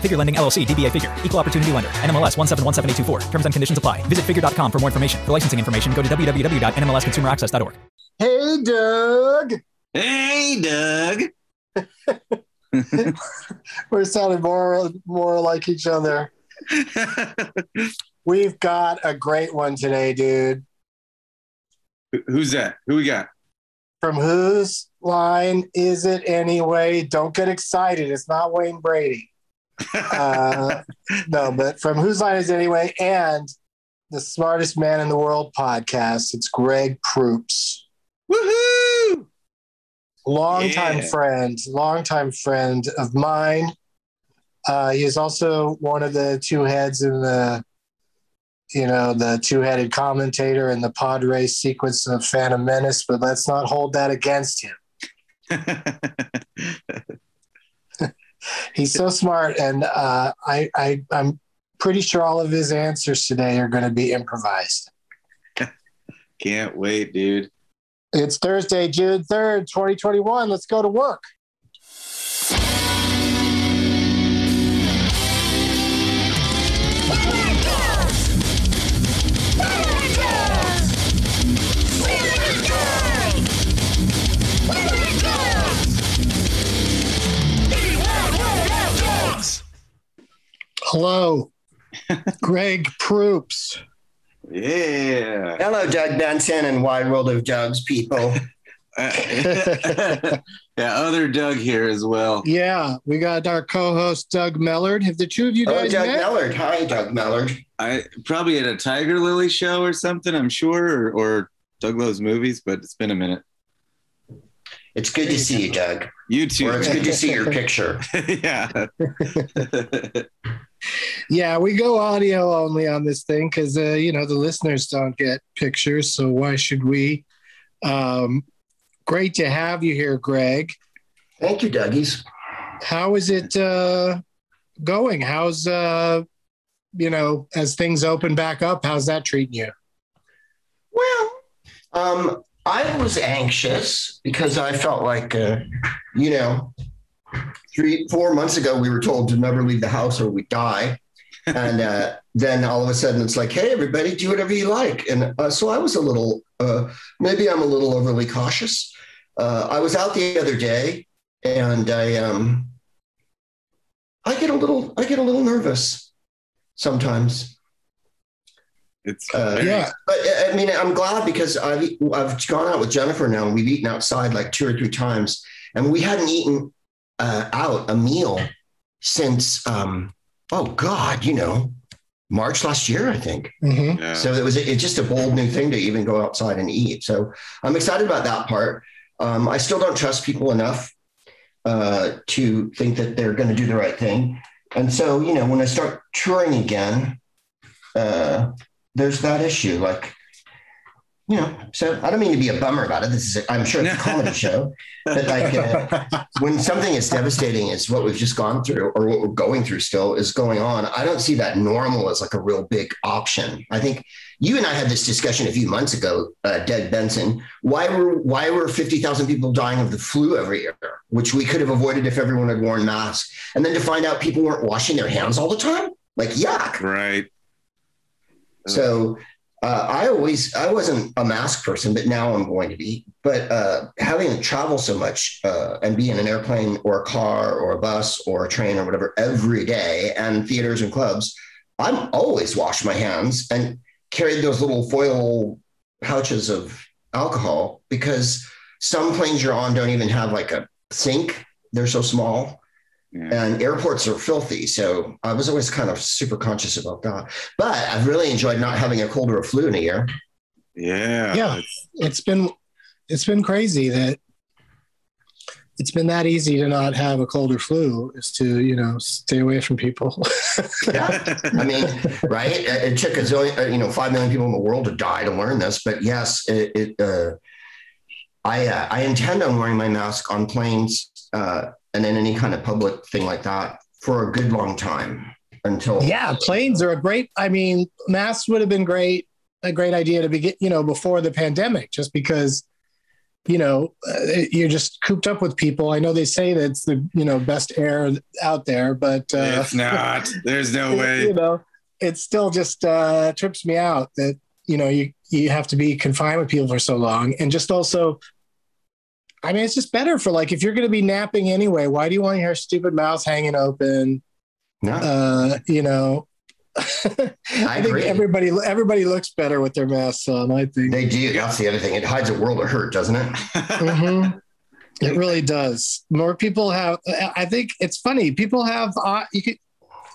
Figure Lending, LLC, DBA Figure, Equal Opportunity Lender, NMLS 1717824. Terms and conditions apply. Visit figure.com for more information. For licensing information, go to www.nmlsconsumeraccess.org. Hey, Doug. Hey, Doug. We're sounding more like each other. We've got a great one today, dude. Who's that? Who we got? From Whose Line Is It Anyway? Don't get excited. It's not Wayne Brady. No, but from Whose Line Is It Anyway? And the Smartest Man in the World podcast. It's Greg Proops. Woohoo! Longtime friend of mine. He is also one of the two heads in the two-headed commentator in the pod race sequence of Phantom Menace, but let's not hold that against him. He's so smart, and I'm pretty sure all of his answers today are going to be improvised. Can't wait, dude. It's Thursday, June 3rd, 2021. Let's go to work. Hello, Greg Proops. Yeah. Hello, Doug Benson and Wide World of Doug's people. Yeah, other Doug here as well. Yeah, we got our co-host Doug Mellard. Have the two of you guys met? Mellard. Hi, Doug Mellard. I probably at a Tiger Lily show or something, I'm sure, or Doug Lowe's movies, but it's been a minute. It's good to see you, Doug. You too. Or it's good to see your picture. Yeah. Yeah, we go audio only on this thing because, the listeners don't get pictures. So why should we? Great to have you here, Greg. Thank you, Dougies. How is it going? How's, as things open back up, how's that treating you? Well, I was anxious because I felt like, 3-4 months ago, we were told to never leave the house or we die. And then all of a sudden it's like, hey, everybody, do whatever you like. And so I was a little, maybe I'm a little overly cautious. I was out the other day and I get a little nervous sometimes. But I mean, I'm glad because I've gone out with Jennifer now and we've eaten outside like 2 or 3 times and we hadn't eaten out a meal since March last year, I think. Mm-hmm. Yeah. So it's just a bold new thing to even go outside and eat. So I'm excited about that part. I still don't trust people enough to think that they're going to do the right thing. And so when I start touring again, there's that issue. So I don't mean to be a bummer about it. I'm sure it's a comedy show, but when something as devastating as what we've just gone through or what we're going through still is going on, I don't see that normal as like a real big option. I think you and I had this discussion a few months ago, Doug Benson, why were 50,000 people dying of the flu every year, which we could have avoided if everyone had worn masks. And then to find out people weren't washing their hands all the time, like yuck. Right. So, I wasn't a mask person, but now I'm going to be, but having to travel so much and be in an airplane or a car or a bus or a train or whatever every day and theaters and clubs, I'm always washed my hands and carried those little foil pouches of alcohol because Some planes you're on don't even have like a sink. They're so small. Yeah. And airports are filthy. So I was always kind of super conscious about that. But I've really enjoyed not having a cold or a flu in a year. Yeah. Yeah. It's been crazy that it's been that easy to not have a cold or flu is to, you know, stay away from people. Yeah. I mean, right. It took a zillion, 5 million people in the world to die to learn this, but yes, I intend on wearing my mask on planes, and in any kind of public thing like that for a good long time until. Yeah. Planes are masks would have been a great idea to begin, before the pandemic, just because, you're just cooped up with people. I know they say that it's the, best air out there, but it's not. There's no way. It still just trips me out that, you have to be confined with people for so long. And just also, it's just better for if you're going to be napping anyway, why do you want your stupid mouth hanging open? No. I think everybody looks better with their masks on. I think they do. That's the other thing. It hides a world of hurt, doesn't it? Mm-hmm. It really does. More people have. I think it's funny. People have.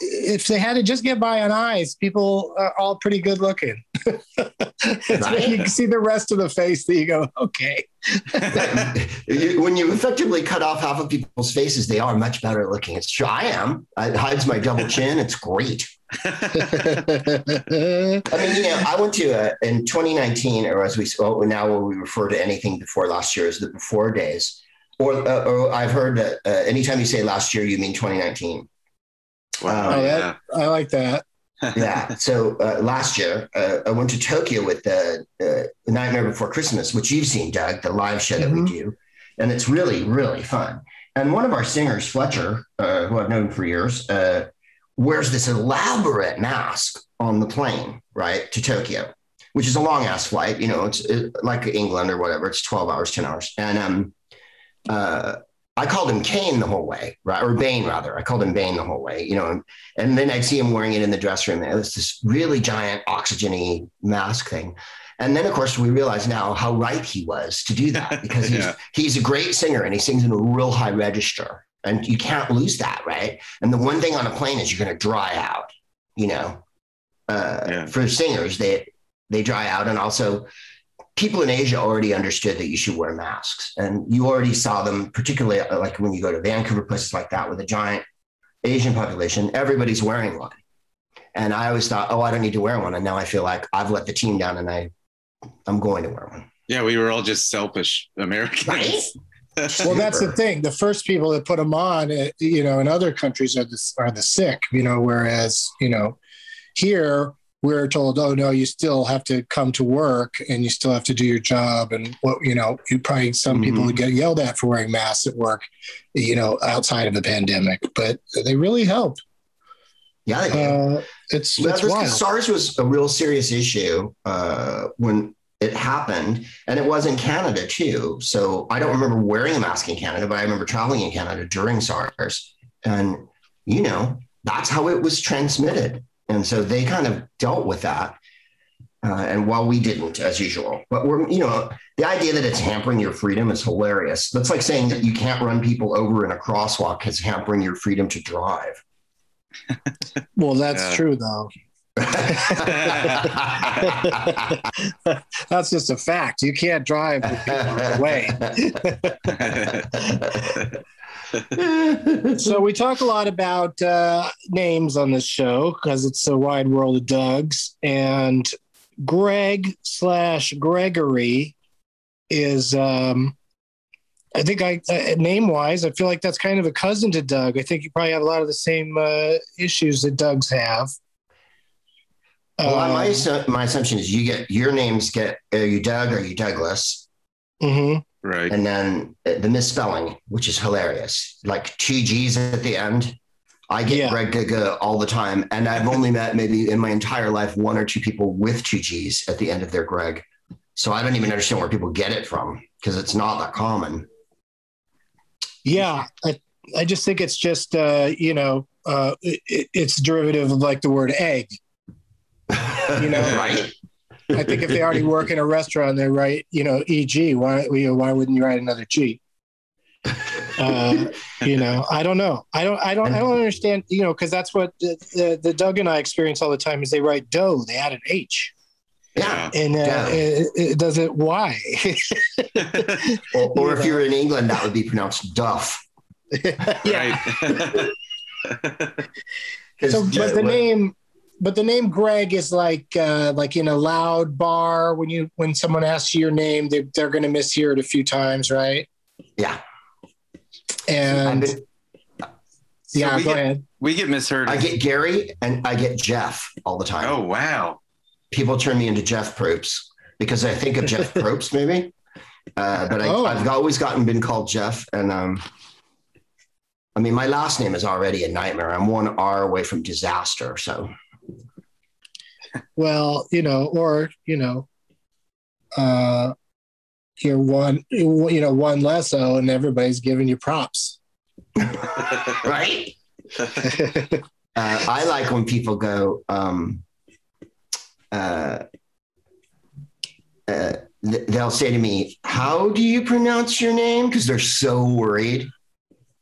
If they had to just get by on eyes, people are all pretty good looking. You can see the rest of the face that you go, okay. When you effectively cut off half of people's faces, they are much better looking. It's true. I am. It hides my double chin. It's great. I went to in 2019, or as we refer to anything before last year as the before days, or I've heard that anytime you say last year, you mean 2019. Wow. I like that. Yeah. So last year, I went to Tokyo with the Nightmare Before Christmas, which you've seen, Doug, the live show that we do. And it's really, really fun. And one of our singers, Fletcher, who I've known for years, wears this elaborate mask on the plane, right, to Tokyo, which is a long-ass flight. It's like England or whatever. It's 12 hours, 10 hours. And I called him Kane the whole way, right? Or Bane, rather. I called him Bane the whole way, and then I'd see him wearing it in the dress room. It was this really giant oxygen-y mask thing. And then, of course, we realize now how right he was to do that because he's, he's a great singer and he sings in a real high register. And you can't lose that, right? And the one thing on a plane is you're going to dry out, For singers, they dry out. And also people in Asia already understood that you should wear masks. And you already saw them, particularly when you go to Vancouver, places like that with a giant Asian population, everybody's wearing one. And I always thought, I don't need to wear one. And now I feel like I've let the team down and I'm going to wear one. Yeah, we were all just selfish Americans. Right? Well, that's the thing. The first people that put them on, in other countries are the sick, whereas, here we're told, oh, no, you still have to come to work and you still have to do your job. And some people would get yelled at for wearing masks at work, outside of the pandemic, but they really help. Yeah. They do. It's wild. SARS was a real serious issue when it happened, and it was in Canada too. So I don't remember wearing a mask in Canada, but I remember traveling in Canada during SARS, and that's how it was transmitted. And so they kind of dealt with that. And while we didn't, as usual, but the idea that it's hampering your freedom is hilarious. That's like saying that you can't run people over in a crosswalk is hampering your freedom to drive. Well, that's true though. That's just a fact. You can't drive with people away. So we talk a lot about names on this show because it's a wide world of Dougs, and Greg/Gregory is I think name-wise, I feel like that's kind of a cousin to Doug. I think you probably have a lot of the same issues that Dougs have. Well, my assumption is are you Doug or are you Douglas? Mm-hmm. Right. And then the misspelling, which is hilarious, like two G's at the end. I get Greg Giga all the time. And I've only met maybe in my entire life, one or two people with two G's at the end of their Greg. So I don't even understand where people get it from because it's not that common. Yeah. I just think it's just, it's derivative of like the word egg. Right. I think if they already work in a restaurant, they write, you know, EG. Why wouldn't you write another G? You know, I don't know. I don't understand, you know, because that's what the Doug and I experience all the time is they write dough. They add an H. Yeah. And it does it why? or if you're in England, that would be pronounced duff. Yeah. So, but the name Greg is like in a loud bar when someone asks you your name, they're going to mishear it a few times, right? Yeah. And go ahead. We get misheard. I get Gary and I get Jeff all the time. Oh wow! People turn me into Jeff Proops because I think of Jeff Proops maybe, but I've always been called Jeff. And I mean, my last name is already a nightmare. I'm 1 R away from disaster. So. Well, you're one less O and everybody's giving you props. Right. I like when people go, they'll say to me, how do you pronounce your name? 'Cause they're so worried.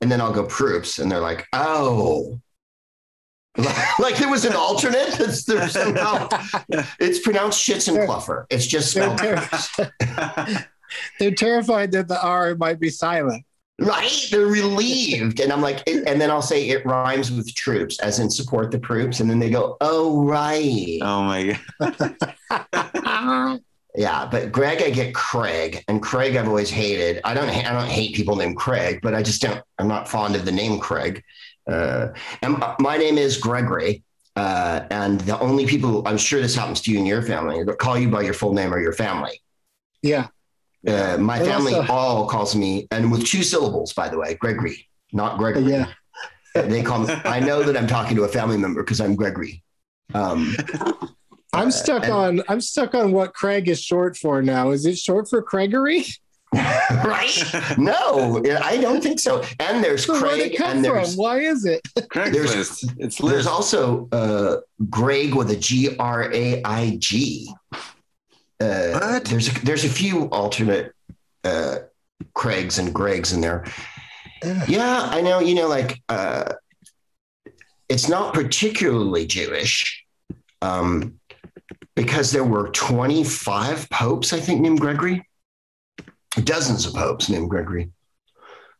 And then I'll go Proops. And they're like, oh, like there was an alternate. It's pronounced Shits and Fluffer. It's just spelled. They're terrified that the R might be silent. Right. They're relieved. And I'm like, and then I'll say it rhymes with troops as in support the Proops. And then they go, oh, right. Oh my God. Yeah. But Greg, I get Craig, and Craig I've always hated. I don't hate people named Craig, but I just I'm not fond of the name Craig. And my name is Gregory. And the only people, I'm sure this happens to you and your family, that call you by your full name or your family. Yeah. My family all calls me, and with 2 syllables, by the way, Gregory, not Gregory. Yeah. They call me. I know that I'm talking to a family member because I'm Gregory. I'm stuck on what Craig is short for now. Is it short for Gregory? Right? No, I don't think so. And there's so Craig. Where did it come from? Why is it? Craigslist. There's also Greg with a Graig. There's a few alternate Craigs and Gregs in there. Yeah, I know. You know, like it's not particularly Jewish because there were 25 popes, I think, named Gregory. Dozens of popes named Gregory.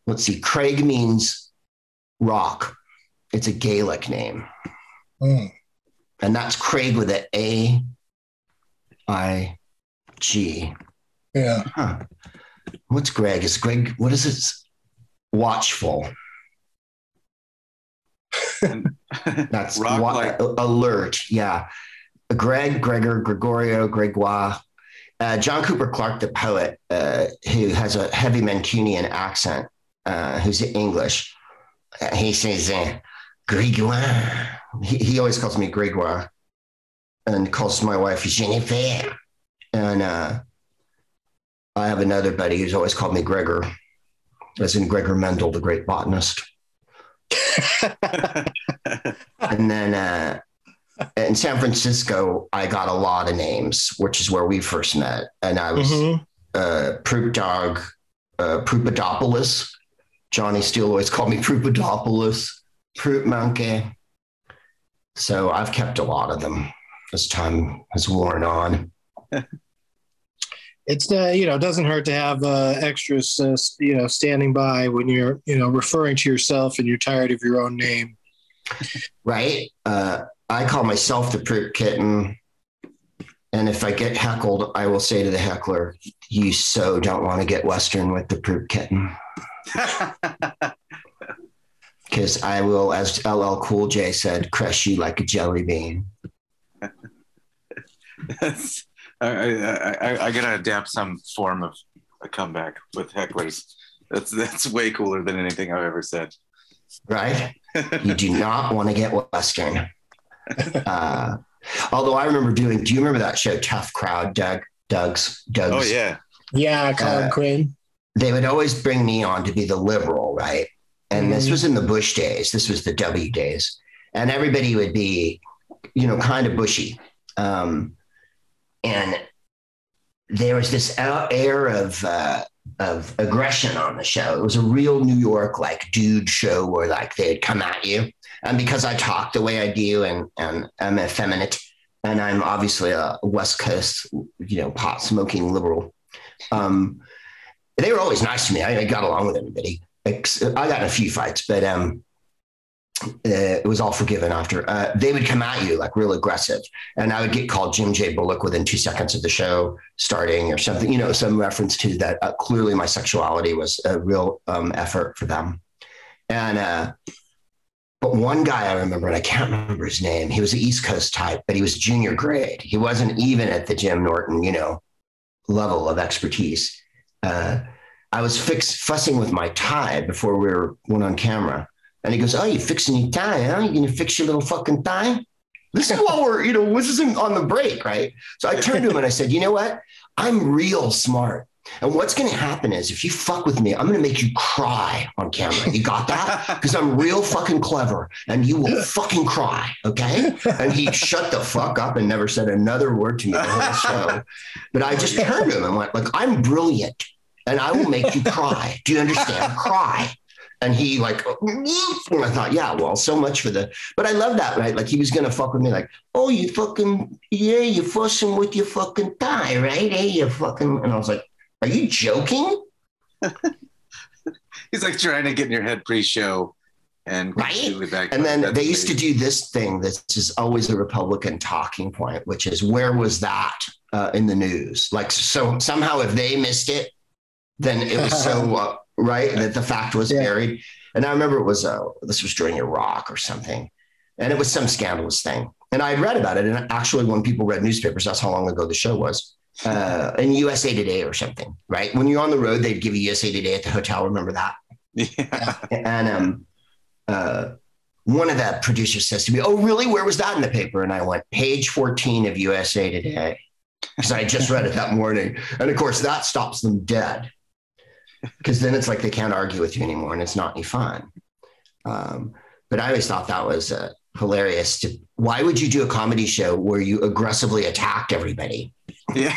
Let's see. Craig means rock. It's a Gaelic name. Mm. And that's Craig with an AIG. Yeah. Huh. What's Greg? Is Greg, what is it? Watchful. That's alert. Yeah. Greg, Gregor, Gregorio, Gregoire. John Cooper Clarke, the poet, who has a heavy Mancunian accent, who's English, he says, Gregoire. He always calls me Gregoire and calls my wife Jennifer. And I have another buddy who's always called me Gregor, as in Gregor Mendel, the great botanist. And then... in San Francisco, I got a lot of names, which is where we first met. And I was Proop Dog, Proopadopoulos. Johnny Steele always called me Proopadopoulos, Proop Monkey. So I've kept a lot of them as time has worn on. It's, it doesn't hurt to have extras, standing by when you're, referring to yourself and you're tired of your own name. Right. I call myself the Proop Kitten. And if I get heckled, I will say to the heckler, you so don't want to get Western with the Proop Kitten. Because I will, as LL Cool J said, crush you like a jelly bean. I got to adapt some form of a comeback with hecklers. That's way cooler than anything I've ever said. Right? You do not want to get Western. Although I remember do you remember that show, Tough Crowd, Doug's? Oh, yeah. Yeah, Colin Quinn. They would always bring me on to be the liberal, right? And this was in the Bush days. This was the W days. And everybody would be, kind of bushy. And there was this air of aggression on the show. It was a real New York, like, dude show where, like, they'd come at you. And because I talk the way I do and I'm effeminate, and I'm obviously a West Coast, you know, pot smoking liberal. They were always nice to me. I got along with everybody. I got in a few fights, but it was all forgiven after. They would come at you like real aggressive, and I would get called Jim J. Bullock within 2 seconds of the show starting or something, you know, some reference to that. Clearly my sexuality was a real effort for them. And, but one guy I remember, and I can't remember his name, he was an East Coast type, but he was junior grade. He wasn't even at the Jim Norton, you know, level of expertise. I was fussing with my tie before we went on camera. And he goes, "Oh, you fixing your tie, huh? You gonna fix your little fucking tie?" This is while we're, you know, this isn't on the break, right? So I turned to him and I said, "You know what? I'm real smart. And what's going to happen is if you fuck with me, I'm going to make you cry on camera. You got that? Because I'm real fucking clever and you will fucking cry. Okay." And he shut the fuck up and never said another word to me the whole show. But I just turned to him and went, like, "I'm brilliant and I will make you cry. Do you understand? Cry." And he, like, and I thought, yeah, well, so much for the, but I love that, right? Like, he was going to fuck with me, like, "Oh, you fucking, yeah, you're fussing with your fucking tie, right? Hey, you fucking," and I was like, "Are you joking?" He's like trying to get in your head pre-show, and right. Back and then they used to do this thing. This is always a Republican talking point, which is, where was that in the news? Like, so somehow if they missed it, then it was so right that the fact was buried. And I remember it was this was during Iraq or something, and it was some scandalous thing. And I read about it, and actually, when people read newspapers, that's how long ago the show was. In USA Today or something, right? When you're on the road, they'd give you USA Today at the hotel. Remember that? Yeah. And one of the producers says to me, "Oh, really? Where was that in the paper?" And I went, "Page 14 of USA Today," because I just read it that morning. And of course, that stops them dead, because then it's like they can't argue with you anymore, and it's not any fun. But I always thought that was hilarious. Why would you do a comedy show where you aggressively attacked everybody? Yeah.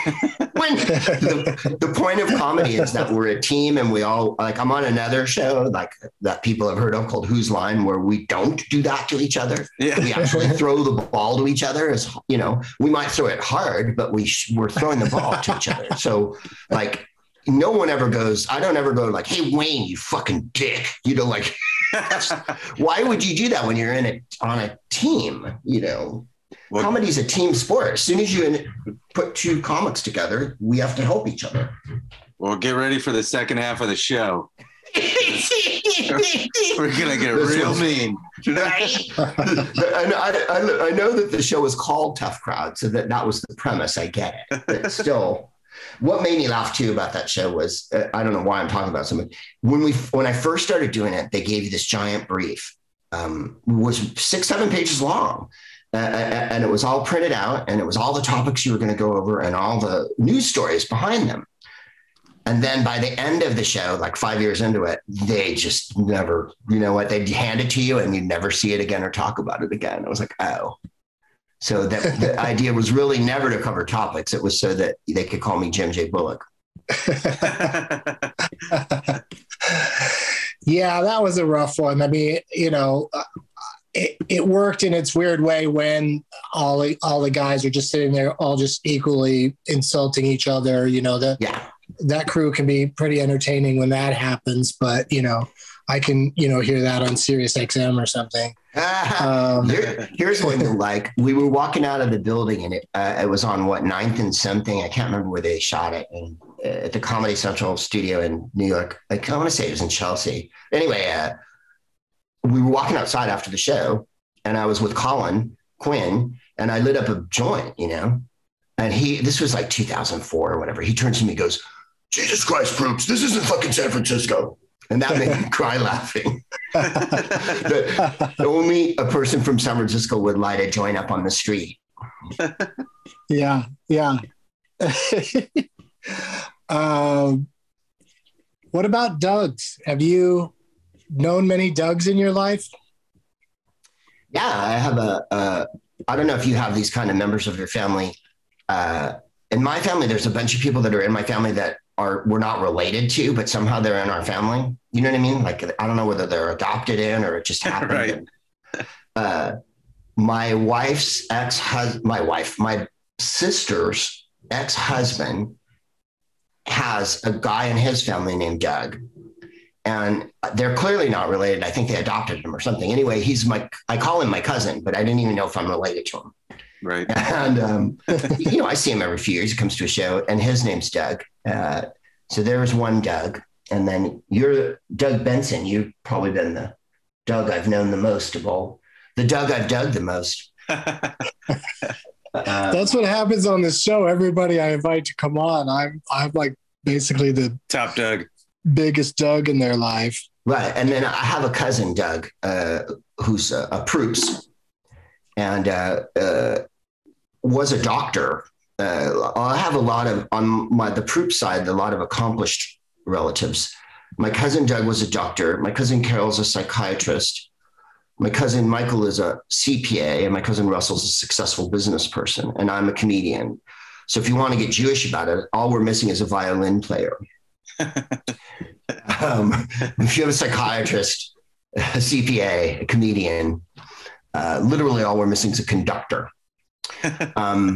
When the point of comedy is that we're a team, and we all, like, I'm on another show like that people have heard of called Whose Line, where we don't do that to each other. Yeah. We actually throw the ball to each other, as you know, we might throw it hard, but we're throwing the ball to each other. So, like, no one ever goes, I don't ever go like, "Hey, Wayne, you fucking dick," you know, like, why would you do that when you're in it on a team, you know? Well, comedy is a team sport. As soon as you put two comics together, we have to help each other. Well, get ready for the second half of the show. We're going to get real mean. Right? And I know that the show is called Tough Crowd, so that was the premise. I get it. But still, what made me laugh, too, about that show was, I don't know why I'm talking about something. When I first started doing it, they gave you this giant brief. It was 6-7 pages long. And it was all printed out, and it was all the topics you were going to go over and all the news stories behind them. And then by the end of the show, like 5 years into it, they just never, you know what, they'd hand it to you and you'd never see it again or talk about it again. I was like, oh. So that the idea was really never to cover topics. It was so that they could call me Jim J. Bullock. Yeah, that was a rough one. I mean, you know, It worked in its weird way when all the guys are just sitting there, all just equally insulting each other. You know, that crew can be pretty entertaining when that happens. But, you know, I can, you know, hear that on Sirius XM or something. Here's what you like. We were walking out of the building, and it was on 9th and something. I can't remember where they shot it, and at the Comedy Central studio in New York. Like, I want to say it was in Chelsea. Anyway, we were walking outside after the show, and I was with Colin Quinn, and I lit up a joint, you know, and this was like 2004 or whatever. He turns to me and goes, "Jesus Christ, Proops, this isn't fucking San Francisco." And that made me cry laughing. Only a person from San Francisco would light a joint up on the street. Yeah. Yeah. What about Doug's? Have you known many Dougs in your life? Yeah, I have I don't know if you have these kind of members of your family in my family, there's a bunch of people that are in my family that we're not related to, but somehow they're in our family. You know what I mean? Like, I don't know whether they're adopted in or it just happened. Right. And, my wife's ex-husband, my sister's ex-husband has a guy in his family named Doug, and they're clearly not related. I think they adopted him or something. Anyway, I call him my cousin, but I didn't even know if I'm related to him. Right. And, you know, I see him every few years. He comes to a show, and his name's Doug. So there was one Doug, and then you're Doug Benson. You've probably been the Doug I've known the most of all, the Doug I've dug the most. That's what happens on this show. Everybody I invite to come on, I'm like basically the top Doug, biggest Doug in their life. Right. And then I have a cousin, Doug, who's a Proops, and was a doctor. I have a lot of, on the Proops side, a lot of accomplished relatives. My cousin Doug was a doctor. My cousin Carol's a psychiatrist. My cousin Michael is a CPA, and my cousin Russell's a successful business person, and I'm a comedian. So if you want to get Jewish about it, all we're missing is a violin player. If you have a psychiatrist, a CPA, a comedian, literally all we're missing is a conductor. So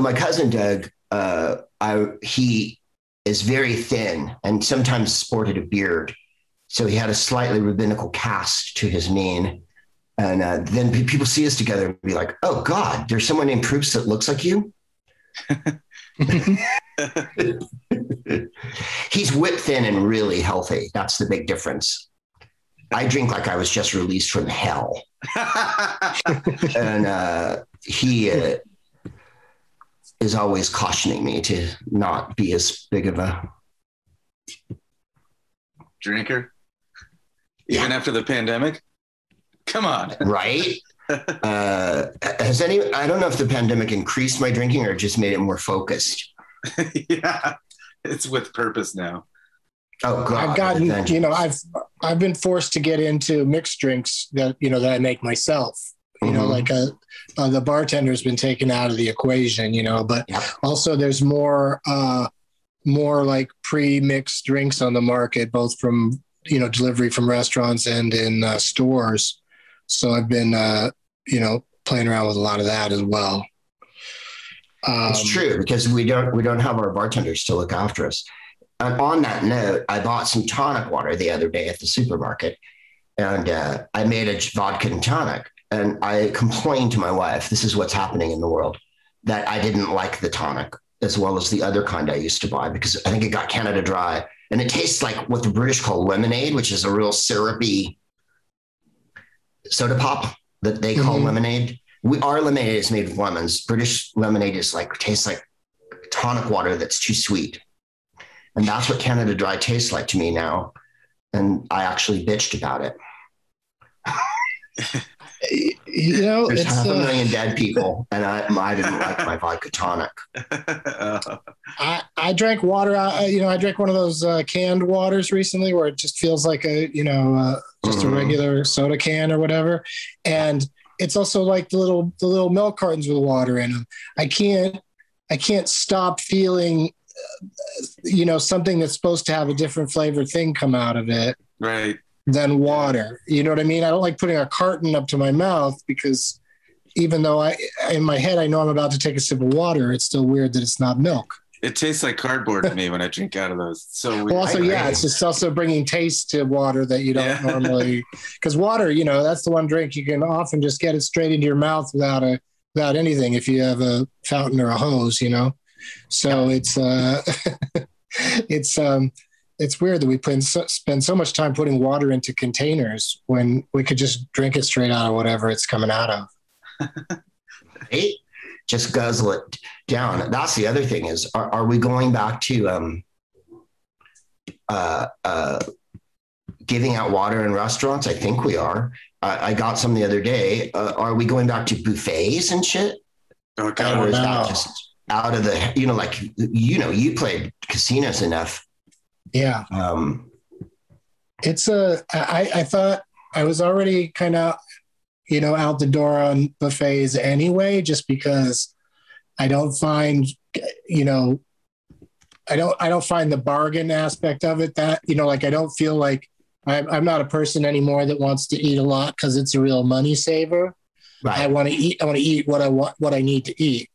my cousin Doug, he is very thin and sometimes sported a beard. So he had a slightly rabbinical cast to his mien. And then people see us together and be like, oh God, there's someone named Proops that looks like you. He's whip thin and really healthy. That's the big difference. I drink like I was just released from hell. And he is always cautioning me to not be as big of a drinker. Even after the pandemic? Come on. Right? I don't know if the pandemic increased my drinking or just made it more focused. Yeah. It's with purpose now. Oh God. I've gotten, you know, I've been forced to get into mixed drinks that, you know, that I make myself, you know, like the bartender's been taken out of the equation, you know, but also there's more like pre-mixed drinks on the market, both from, you know, delivery from restaurants and in stores. So I've been, you know, playing around with a lot of that as well. It's true, because we don't have our bartenders to look after us. And on that note, I bought some tonic water the other day at the supermarket, and I made a vodka and tonic, and I complained to my wife, this is what's happening in the world, that I didn't like the tonic as well as the other kind I used to buy, because I think it got Canada Dry, and it tastes like what the British call lemonade, which is a real syrupy soda pop that they call lemonade. Our lemonade is made with lemons. British lemonade is like, tastes like tonic water that's too sweet. And that's what Canada Dry tastes like to me now. And I actually bitched about it. You know, there's half a million dead people, and I didn't like my vodka tonic. I drank water. I drank one of those canned waters recently, where it just feels like a regular soda can or whatever. And it's also like the little milk cartons with water in them. I can't stop feeling, you know, something that's supposed to have a different flavored thing come out of it. Right. Than water. You know what I mean? I don't like putting a carton up to my mouth, because even though in my head, I know I'm about to take a sip of water, it's still weird that it's not milk. It tastes like cardboard to me when I drink out of those. It's so weird. Well, also, it's just also bringing taste to water that you don't normally, because water, you know, that's the one drink you can often just get it straight into your mouth without anything, if you have a fountain or a hose, you know? So it's weird that we spend so much time putting water into containers when we could just drink it straight out of whatever it's coming out of. Right? Just guzzle it down. That's the other thing is, are we going back to giving out water in restaurants? I think we are. I got some the other day. Are we going back to buffets and shit? Oh, God, or is that just out of the, you know, like, you know, you played casinos enough. Yeah. I thought I was already kind of, you know, out the door on buffets anyway, just because I don't find, you know, I don't find the bargain aspect of it that, you know, like, I don't feel like I'm not a person anymore that wants to eat a lot because it's a real money saver. Right. I want to eat what I want, what I need to eat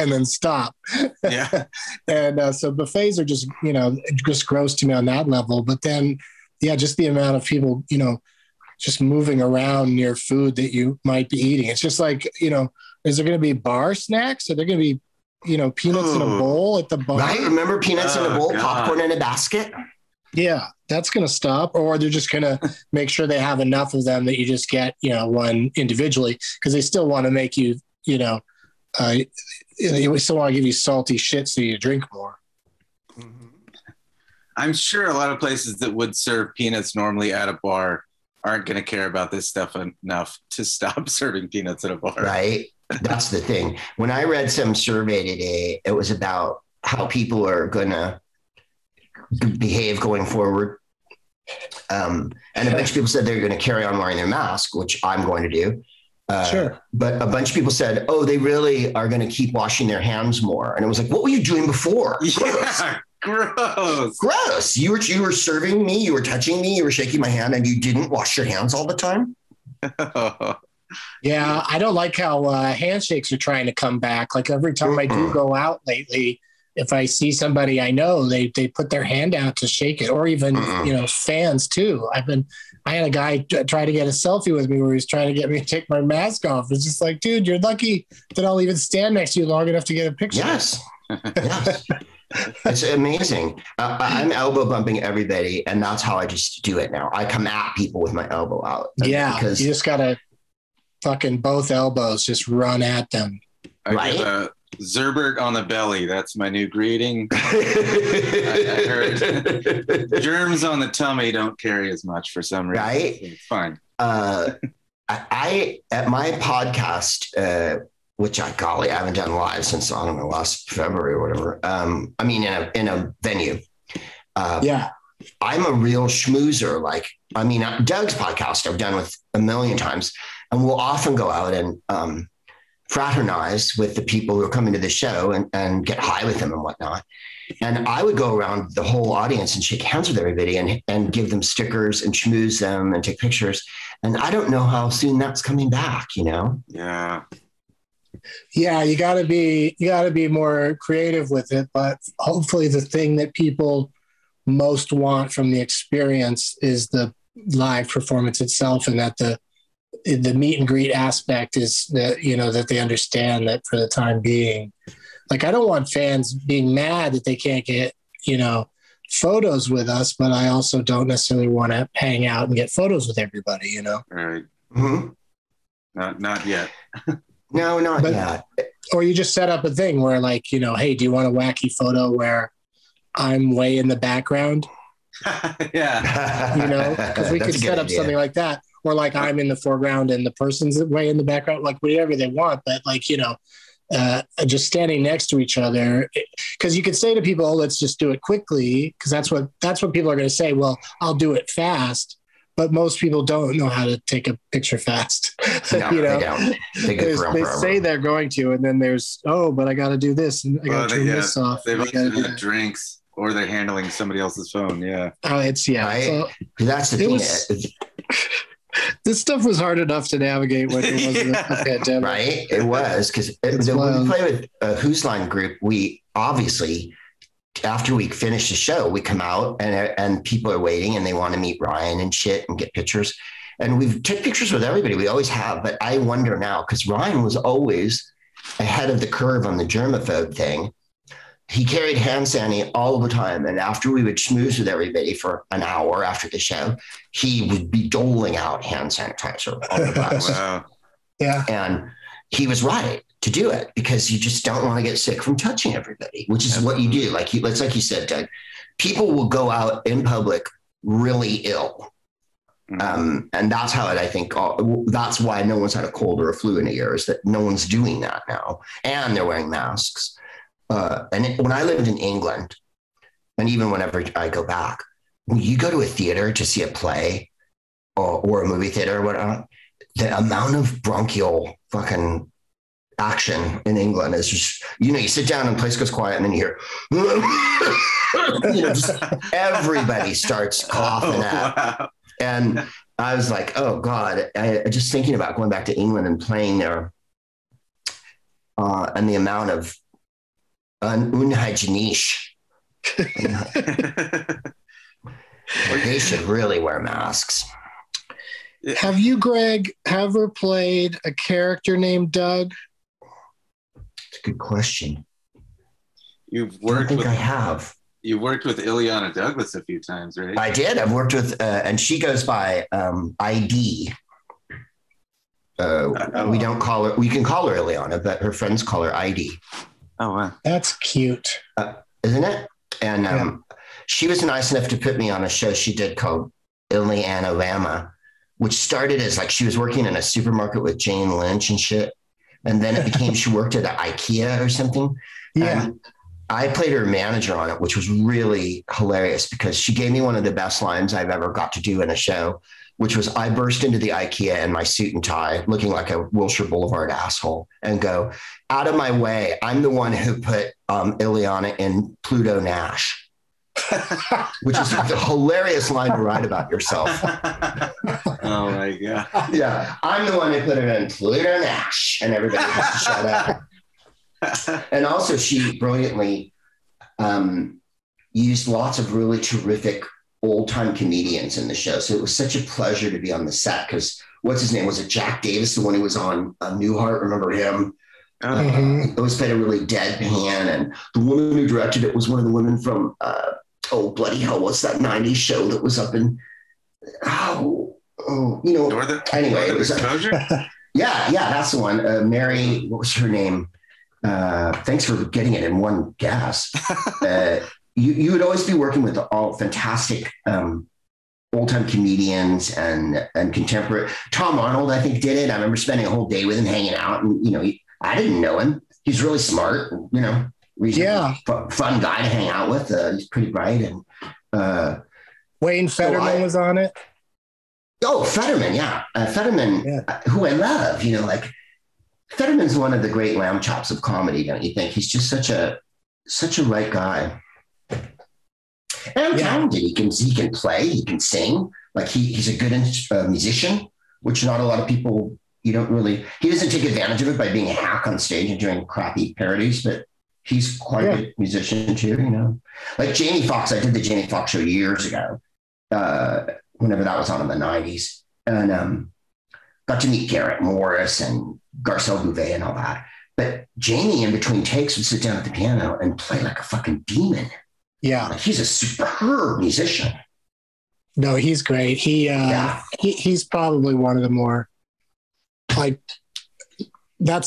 and then stop. Yeah. And so buffets are just, you know, just gross to me on that level. But then, yeah, just the amount of people, you know, just moving around near food that you might be eating. It's just like, you know, is there going to be bar snacks? Are there going to be, you know, peanuts in a bowl at the bar? Right. Remember peanuts in a bowl, popcorn in a basket? Yeah, that's going to stop. Or they're just going to make sure they have enough of them that you just get, you know, one individually, because they still want to make you, you know, they still want to give you salty shit so you drink more. Mm-hmm. I'm sure a lot of places that would serve peanuts normally at a bar aren't going to care about this stuff enough to stop serving peanuts at a bar. Right. That's the thing. When I read some survey today, it was about how people are going to behave going forward. And a bunch of people said they're going to carry on wearing their mask, which I'm going to do. Sure. But a bunch of people said, oh, they really are going to keep washing their hands more. And it was like, what were you doing before? Yeah, gross. You were serving me. You were touching me. You were shaking my hand and you didn't wash your hands all the time. Yeah. I don't like how handshakes are trying to come back. Like every time I do go out lately, if I see somebody I know, they put their hand out to shake it, or even, you know, fans too. I had a guy try to get a selfie with me where he was trying to get me to take my mask off. It's just like, dude, you're lucky that I'll even stand next to you long enough to get a picture. Yes. Yes. It's amazing. I'm elbow bumping everybody. And that's how I just do it now. I come at people with my elbow out. Yeah. Because you just got to fucking both elbows, just run at them. Right. Zerberg on the belly. That's my new greeting. I heard germs on the tummy don't carry as much for some reason. Right. It's fine. I at my podcast, which I haven't done live since, I don't know, last February or whatever. I mean, in a venue. Yeah. I'm a real schmoozer. Like, I mean, Doug's podcast I've done with a million times, and we'll often go out and, fraternize with the people who are coming to the show and get high with them and whatnot. And I would go around the whole audience and shake hands with everybody and give them stickers and schmooze them and take pictures. And I don't know how soon that's coming back, you know? Yeah. Yeah. You gotta be more creative with it, but hopefully the thing that people most want from the experience is the live performance itself. And that the meet and greet aspect is that, you know, that they understand that for the time being. Like, I don't want fans being mad that they can't get, you know, photos with us, but I also don't necessarily want to hang out and get photos with everybody, you know? Right. Mm-hmm. Not yet. No, not yet. Or you just set up a thing where, like, you know, hey, do you want a wacky photo where I'm way in the background? Yeah. You know, because we could set up something like that. Or like I'm in the foreground and the person's way in the background, like whatever they want. But like, you know, just standing next to each other, because you could say to people, let's just do it quickly. Because that's what people are going to say. Well, I'll do it fast. But most people don't know how to take a picture fast. No, you know, they say they're going to, and then there's, but I got to do this. And I got to turn this off. They've got drinks or they're handling somebody else's phone. Yeah. That's the thing. This stuff was hard enough to navigate when it wasn't a pandemic. Right? It was, because when we play with a Whose Line group, we obviously, after we finish the show, we come out and people are waiting and they want to meet Ryan and shit and get pictures. And we've took pictures with everybody. We always have. But I wonder now, because Ryan was always ahead of the curve on the germaphobe thing. He carried hand sanitizer all the time. And after we would schmooze with everybody for an hour after the show, he would be doling out hand sanitizer on the bus. Wow. Yeah. And he was right to do it, because you just don't want to get sick from touching everybody, which is what you do. Like it's like you said, Doug, people will go out in public really ill. And that's how that's why no one's had a cold or a flu in a year, is that no one's doing that now. And they're wearing masks. And when I lived in England, and even whenever I go back, when you go to a theater to see a play or a movie theater or whatnot, the amount of bronchial fucking action in England is just, you know, you sit down and place goes quiet and then you hear, you know, just everybody starts coughing out. Wow. And I was like, oh God, I just thinking about going back to England and playing there and the amount of unhygienish. They should really wear masks. Have you, Greg, ever played a character named Doug? It's a good question. You worked with Ileana Douglas a few times, right? I did. I've worked with, and she goes by ID. We don't call her. We can call her Ileana, but her friends call her ID. Oh, wow, that's cute, isn't it? And she was nice enough to put me on a show she did called Ileana Lama, which started as like she was working in a supermarket with Jane Lynch and shit, and then it became she worked at Ikea or something. Yeah. I played her manager on it, which was really hilarious because she gave me one of the best lines I've ever got to do in a show, which was I burst into the Ikea in my suit and tie looking like a Wilshire Boulevard asshole and go, out of my way. I'm the one who put Ileana in Pluto Nash, which is a hilarious line to write about yourself. Oh, my God. Yeah. I'm the one who put it in Pluto Nash and everybody has to shout out. And also she brilliantly used lots of really terrific old time comedians in the show. So it was such a pleasure to be on the set because what's his name? Was it Jack Davis? The one who was on Newhart. Remember him? Mm-hmm. It was played a really deadpan. And the woman who directed it was one of the women from, oh, bloody hell. What's that 90s show that was up in, you know, anyway, it was Exposure? Yeah. That's the one. Mary, what was her name? Thanks for getting it in one gasp. You would always be working with all fantastic old-time comedians and contemporary. Tom Arnold, I think, did it. I remember spending a whole day with him hanging out. And, you know, I didn't know him. He's really smart, you know, fun guy to hang out with. He's pretty bright. And Wayne Federman was on it. Oh, Federman, yeah. Who I love, you know, like. Fetterman's one of the great lamb chops of comedy, don't you think? He's just such a right guy. And talented. He can play, he can sing. Like he's a good musician, which not a lot of people, he doesn't take advantage of it by being a hack on stage and doing crappy parodies, but he's quite a good musician too, you know? Like Jamie Foxx, I did the Jamie Foxx show years ago, whenever that was on in the 90s. And got to meet Garrett Morris and Garcelle Bouvet and all that. But Jamie, in between takes, would sit down at the piano and play like a fucking demon. Yeah. Like he's a superb musician. No, he's great. He's probably one of the more, like,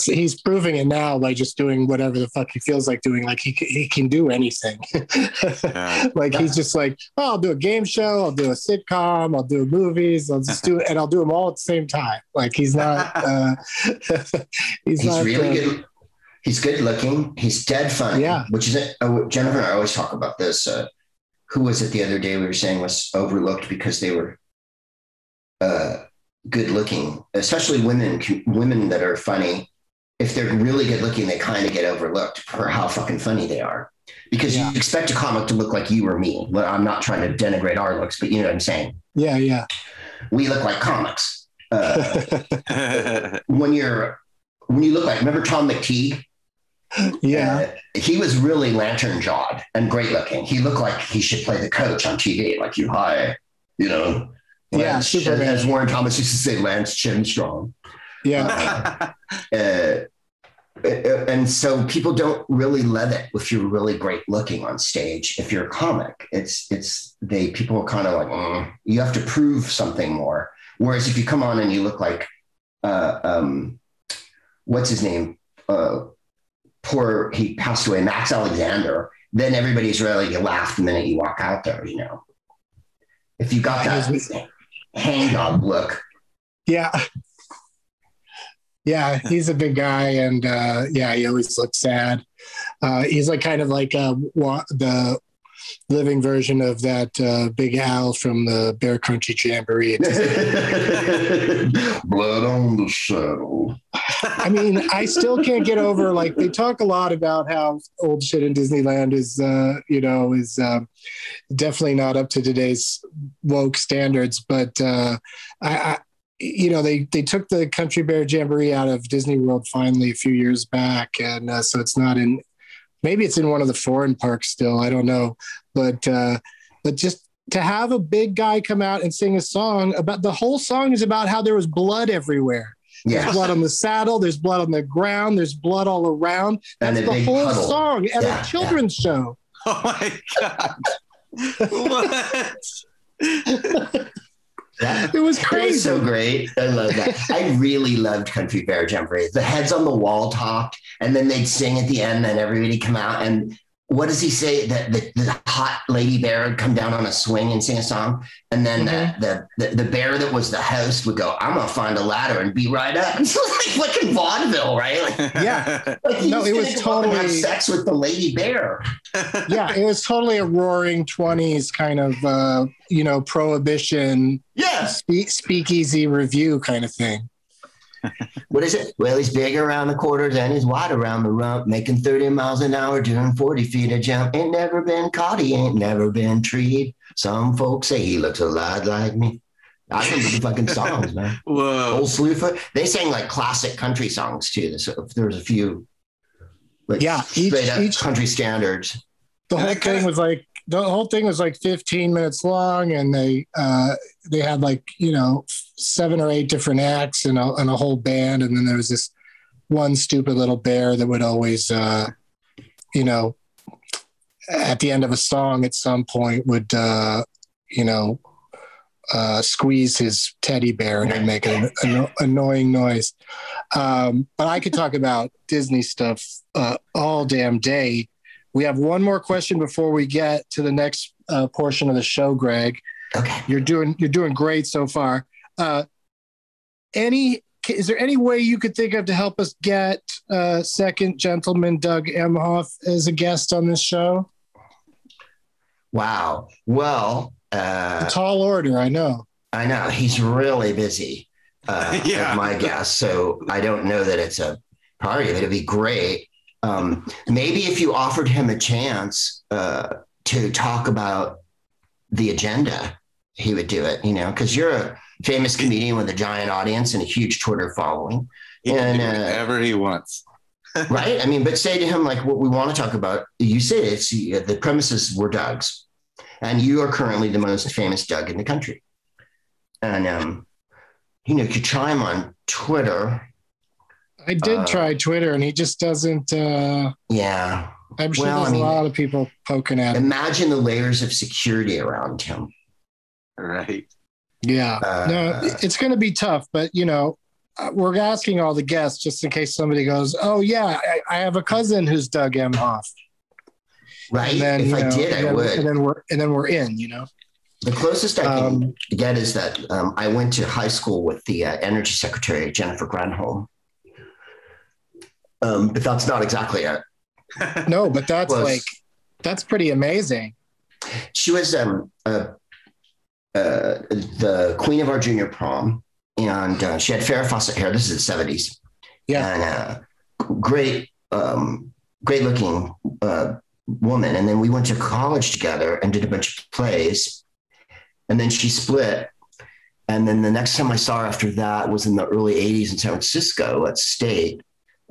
he's proving it now by just doing whatever the fuck he feels like doing. Like he can do anything. He's just like, oh, I'll do a game show, I'll do a sitcom, I'll do movies, I'll just do it, and I'll do them all at the same time. Like he's not. He's not really good. He's good looking. He's dead funny. Yeah, which is it. Oh, Jennifer and I always talk about this. Who was it the other day we were saying was overlooked because they were. Good looking, especially women that are funny. If they're really good looking, they kind of get overlooked for how fucking funny they are because you expect a comic to look like you or me. Well, I'm not trying to denigrate our looks, but you know what I'm saying? Yeah. Yeah. We look like comics. When you look like, remember Tom McTeague? Yeah. He was really lantern jawed and great looking. He looked like he should play the coach on TV. Like you know, Lance, yeah, super. As Warren Thomas used to say, Lance Chinstrong. Yeah. And so people don't really love it if you're really great looking on stage. If you're a comic, people are kind of like, you have to prove something more. Whereas if you come on and you look like, what's his name? He passed away, Max Alexander. Then everybody's really, you laugh the minute you walk out there, you know. If you got that hang dog look. Yeah. Yeah, he's a big guy and he always looks sad. He's like kind of like the living version of that Big Al from the Bear Country Jamboree. Blood on the saddle. I mean, I still can't get over, like, they talk a lot about how old shit in Disneyland is definitely not up to today's woke standards. But they took the Country Bear Jamboree out of Disney World finally a few years back. And so it's not in, maybe it's in one of the foreign parks still, I don't know. But just to have a big guy come out and sing a song about, the whole song is about how there was blood everywhere. Yes. There's blood on the saddle, there's blood on the ground, there's blood all around. That's the whole puddle. Song at a children's show. Oh my God. What? It was crazy. It was so great. I love that. I really loved Country Bear Jamboree. The heads on the wall talked, and then they'd sing at the end, and everybody come out. And what does he say? That the hot lady bear would come down on a swing and sing a song, and then the bear that was the host would go, "I'm gonna find a ladder and be right up." It's like fucking vaudeville, right? Like, yeah. Like no, it was totally have sex with the lady bear. Yeah, it was totally a roaring 20s kind of prohibition. Yes. Speakeasy review kind of thing. What is it? Well, he's big around the quarters and he's wide around the rump, making 30 miles an hour, doing 40 feet a jump. Ain't never been caught, he ain't never been treed. Some folks say he looks a lot like me. I remember the fucking songs, man. Whoa. Old Slewfoot. They sang like classic country songs too. So there was a few straight up country standards. The whole thing was like 15 minutes long, and they had like 7 or 8 different acts and a whole band, and then there was this one stupid little bear that would always, at the end of a song at some point would, squeeze his teddy bear and he'd make an annoying noise. But I could talk about Disney stuff all damn day. We have one more question before we get to the next portion of the show, Greg. Okay. You're doing great so far. Is there any way you could think of to help us get second gentleman Doug Emhoff as a guest on this show? Wow. Well, a tall order, I know. I know he's really busy. As my guest, so I don't know that it's a priority, but it'd be great. Maybe if you offered him a chance to talk about the agenda, he would do it, because you're a famous comedian with a giant audience and a huge Twitter following. He can do whatever he wants. Right? I mean, but say to him, like, what we want to talk about, you say it's the premises were Doug's, and you are currently the most famous Doug in the country. And, you could try him on Twitter. I did try Twitter, and he just doesn't. Yeah, I'm sure there's a lot of people poking at him. Imagine the layers of security around him. Right. Yeah. No, it's going to be tough, but we're asking all the guests just in case somebody goes, "Oh yeah, I have a cousin who's Doug Emhoff." Right. And then, I would. And then we're in. The closest I can get is that I went to high school with the energy secretary Jennifer Granholm. But that's not exactly it. No, but that's that's pretty amazing. She was the queen of our junior prom, and she had Farrah Fawcett hair. This is the 70s. Yeah. And great looking woman. And then we went to college together and did a bunch of plays. And then she split. And then the next time I saw her after that was in the early 80s in San Francisco at State.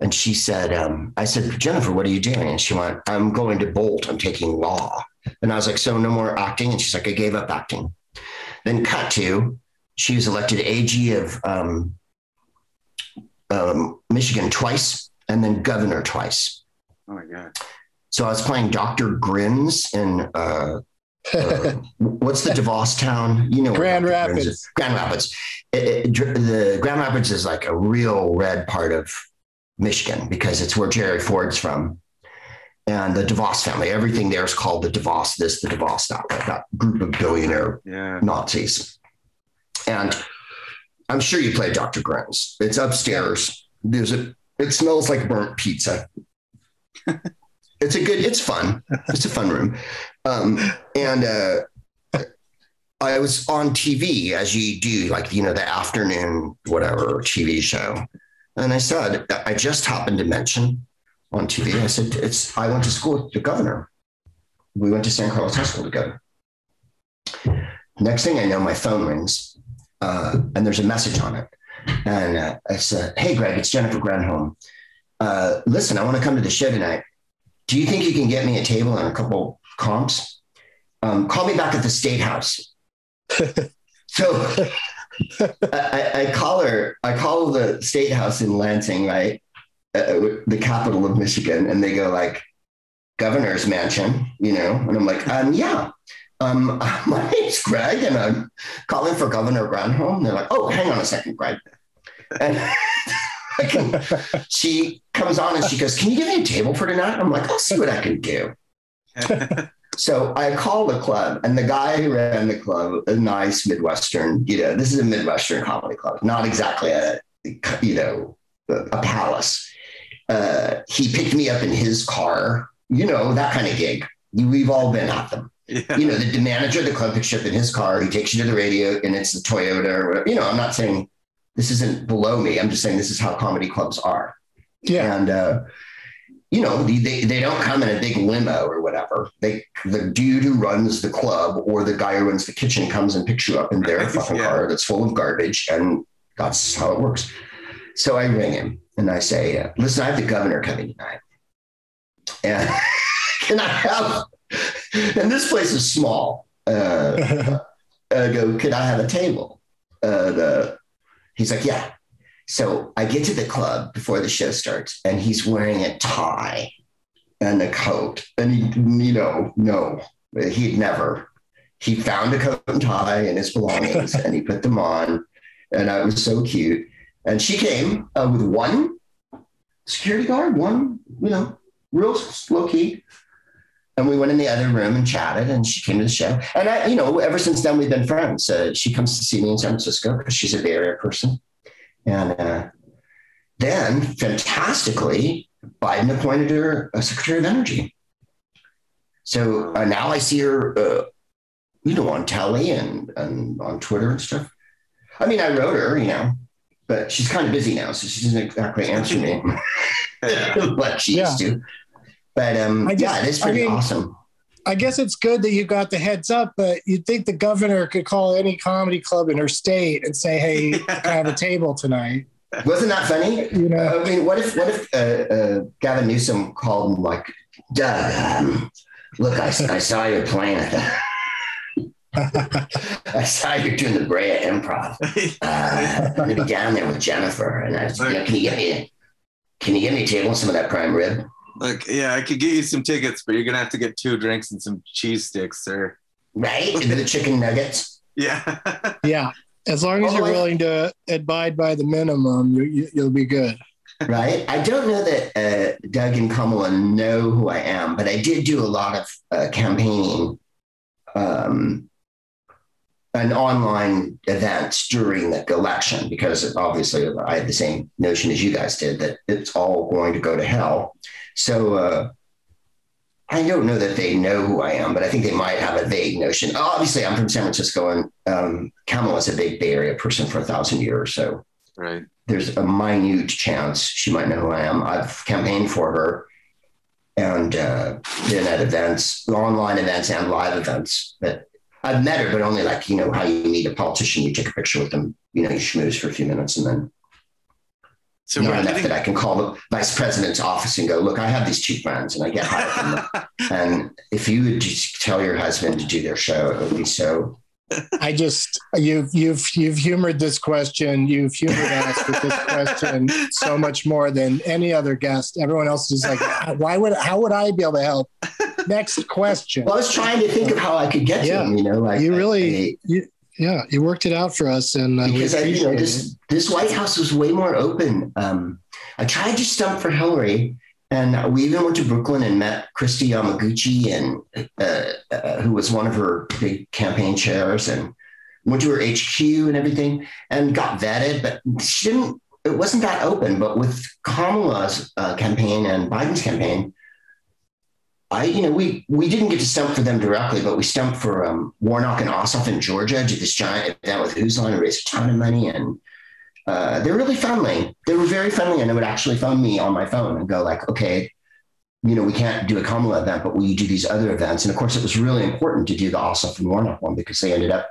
And she said, I said, "Jennifer, what are you doing?" And she went, "I'm going to bolt. I'm taking law." And I was like, "So no more acting?" And she's like, "I gave up acting." Then cut to, she was elected AG of Michigan twice and then governor twice. Oh, my God. So I was playing Dr. Grins in what's the DeVos town? Grand Rapids. Grand Rapids. The Grand Rapids is like a real red part of Michigan, because it's where Jerry Ford's from, and the DeVos family. Everything there is called the DeVos. This, the DeVos, that group of billionaire Nazis. And I'm sure you played Dr. Grins. It's upstairs. It smells like burnt pizza. It's fun. It's a fun room. I was on TV as you do, like, you know, the afternoon, whatever TV show. And I said, I just happened to mention on TV, I said, I went to school with the governor. We went to San Carlos High School together. Next thing I know, my phone rings and there's a message on it. And I said, hey, Greg, it's Jennifer Granholm. Listen, I want to come to the show tonight. Do you think you can get me a table and a couple comps? Call me back at the State House. So I call the State House in Lansing, right? The capital of Michigan. And they go like, Governor's Mansion, you know? And I'm like, yeah. My name's Greg and I'm calling for Governor Granholm. And they're like, oh, hang on a second, Greg. And she comes on and she goes, can you give me a table for tonight? I'm like, I'll see what I can do. So I call the club, and the guy who ran the club, a nice Midwestern, you know, this is a Midwestern comedy club, not exactly a palace. He picked me up in his car, you know, that kind of gig. We've all been at them. Yeah. You know, the manager of the club picks you up in his car. He takes you to the radio, and it's the Toyota or whatever. You know, I'm not saying this isn't below me. I'm just saying this is how comedy clubs are. Yeah. And, you know, they don't come in a big limo or whatever. The dude who runs the club or the guy who runs the kitchen comes and picks you up in their fucking car that's full of garbage. And that's how it works. So I ring him and I say, listen, I have the governor coming tonight. And can I have... And this place is small. I go, could I have a table? He's like, yeah. So I get to the club before the show starts, and he's wearing a tie and a coat. And he, you know, no, he'd never. He found a coat and tie in his belongings, and he put them on. And I was so cute. And she came with one security guard, one, you know, real low key. And we went in the other room and chatted, and she came to the show. And I, you know, ever since then, we've been friends. She comes to see me in San Francisco because she's a Bay Area person. And then, fantastically, Biden appointed her a Secretary of Energy. So now I see her, you know, on telly and on Twitter and stuff. I mean, I wrote her, you know, but she's kind of busy now, so she doesn't exactly answer me like she used to. But it is pretty awesome. I guess it's good that you got the heads up, but you'd think the governor could call any comedy club in her state and say, hey, can I have a table tonight? Wasn't that funny? You know, I mean, what if Gavin Newsom called him like, Doug, look, I saw your playing at I saw you doing the Brea Improv. I'm going to be down there with Jennifer. And I was, you know, can you get me a table and some of that prime rib? Like, yeah, I could get you some tickets, but you're going to have to get 2 drinks and some cheese sticks, sir. Right? And the chicken nuggets. Yeah. Yeah. As long as you're willing to abide by the minimum, you'll be good. Right? I don't know that Doug and Kamala know who I am, but I did do a lot of campaigning and online events during the election, because obviously I had the same notion as you guys did, that it's all going to go to hell. So I don't know that they know who I am, but I think they might have a vague notion. Obviously, I'm from San Francisco, and Kamala's a big Bay Area person for 1,000 years. So right. There's a minute chance she might know who I am. I've campaigned for her and been at events, online events and live events. But I've met her, but only like, you know, how you meet a politician, you take a picture with them, you know, you schmooze for a few minutes and then. So not enough that I can call the vice president's office and go, look, I have these 2 friends and I get hired from them. And if you would just tell your husband to do their show, it would be so. You've humored this question. You've humored us with this question so much more than any other guest. Everyone else is like, how would I be able to help? Next question. Well, I was trying to think of how I could get to him, you know, like you really. Yeah, you worked it out for us, and because this White House was way more open. I tried to stump for Hillary, and we even went to Brooklyn and met Christy Yamaguchi, and who was one of her big campaign chairs, and went to her HQ and everything, and got vetted. But she didn't. It wasn't that open. But with Kamala's campaign and Biden's campaign, we didn't get to stump for them directly, but we stumped for Warnock and Ossoff in Georgia. Did this giant event with Whose Line and raised a ton of money, and they're really friendly. They were very friendly, and they would actually phone me on my phone and go like, okay, you know, we can't do a Kamala event, but will you do these other events? And of course, it was really important to do the Ossoff and Warnock one because they ended up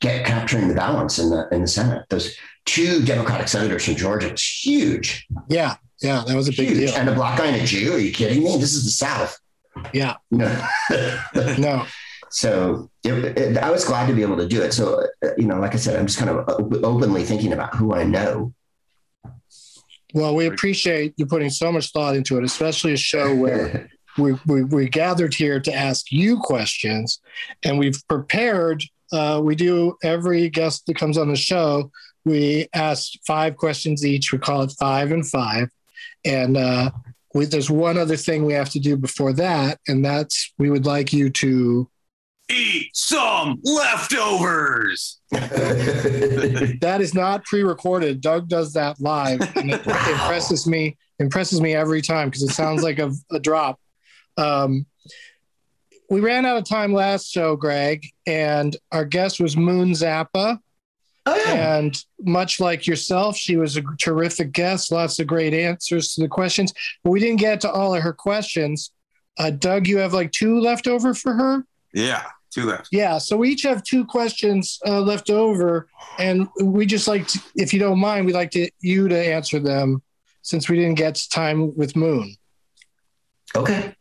capturing the balance in the Senate. Those two Democratic senators from Georgia was huge. Yeah. Yeah, that was a big deal. And a black guy and a Jew? Are you kidding me? This is the South. Yeah. No. No. So I was glad to be able to do it. So, you know, like I said, I'm just kind of openly thinking about who I know. Well, we appreciate you putting so much thought into it, especially a show where we gathered here to ask you questions. And we've prepared, we do every guest that comes on the show, we ask 5 questions each. We call it 5 and 5. And there's one other thing we have to do before that, and that's we would like you to eat some leftovers. That is not pre-recorded. Doug does that live, and it impresses me every time because it sounds like a drop. We ran out of time last show, Greg, and our guest was Moon Zappa. Oh, yeah. And much like yourself, she was a terrific guest. Lots of great answers to the questions. But we didn't get to all of her questions. Doug, you have like 2 left over for her? Yeah, 2 left. Yeah, so we each have 2 questions left over. And we just like to, if you don't mind, we'd like you to answer them since we didn't get time with Moon. Okay.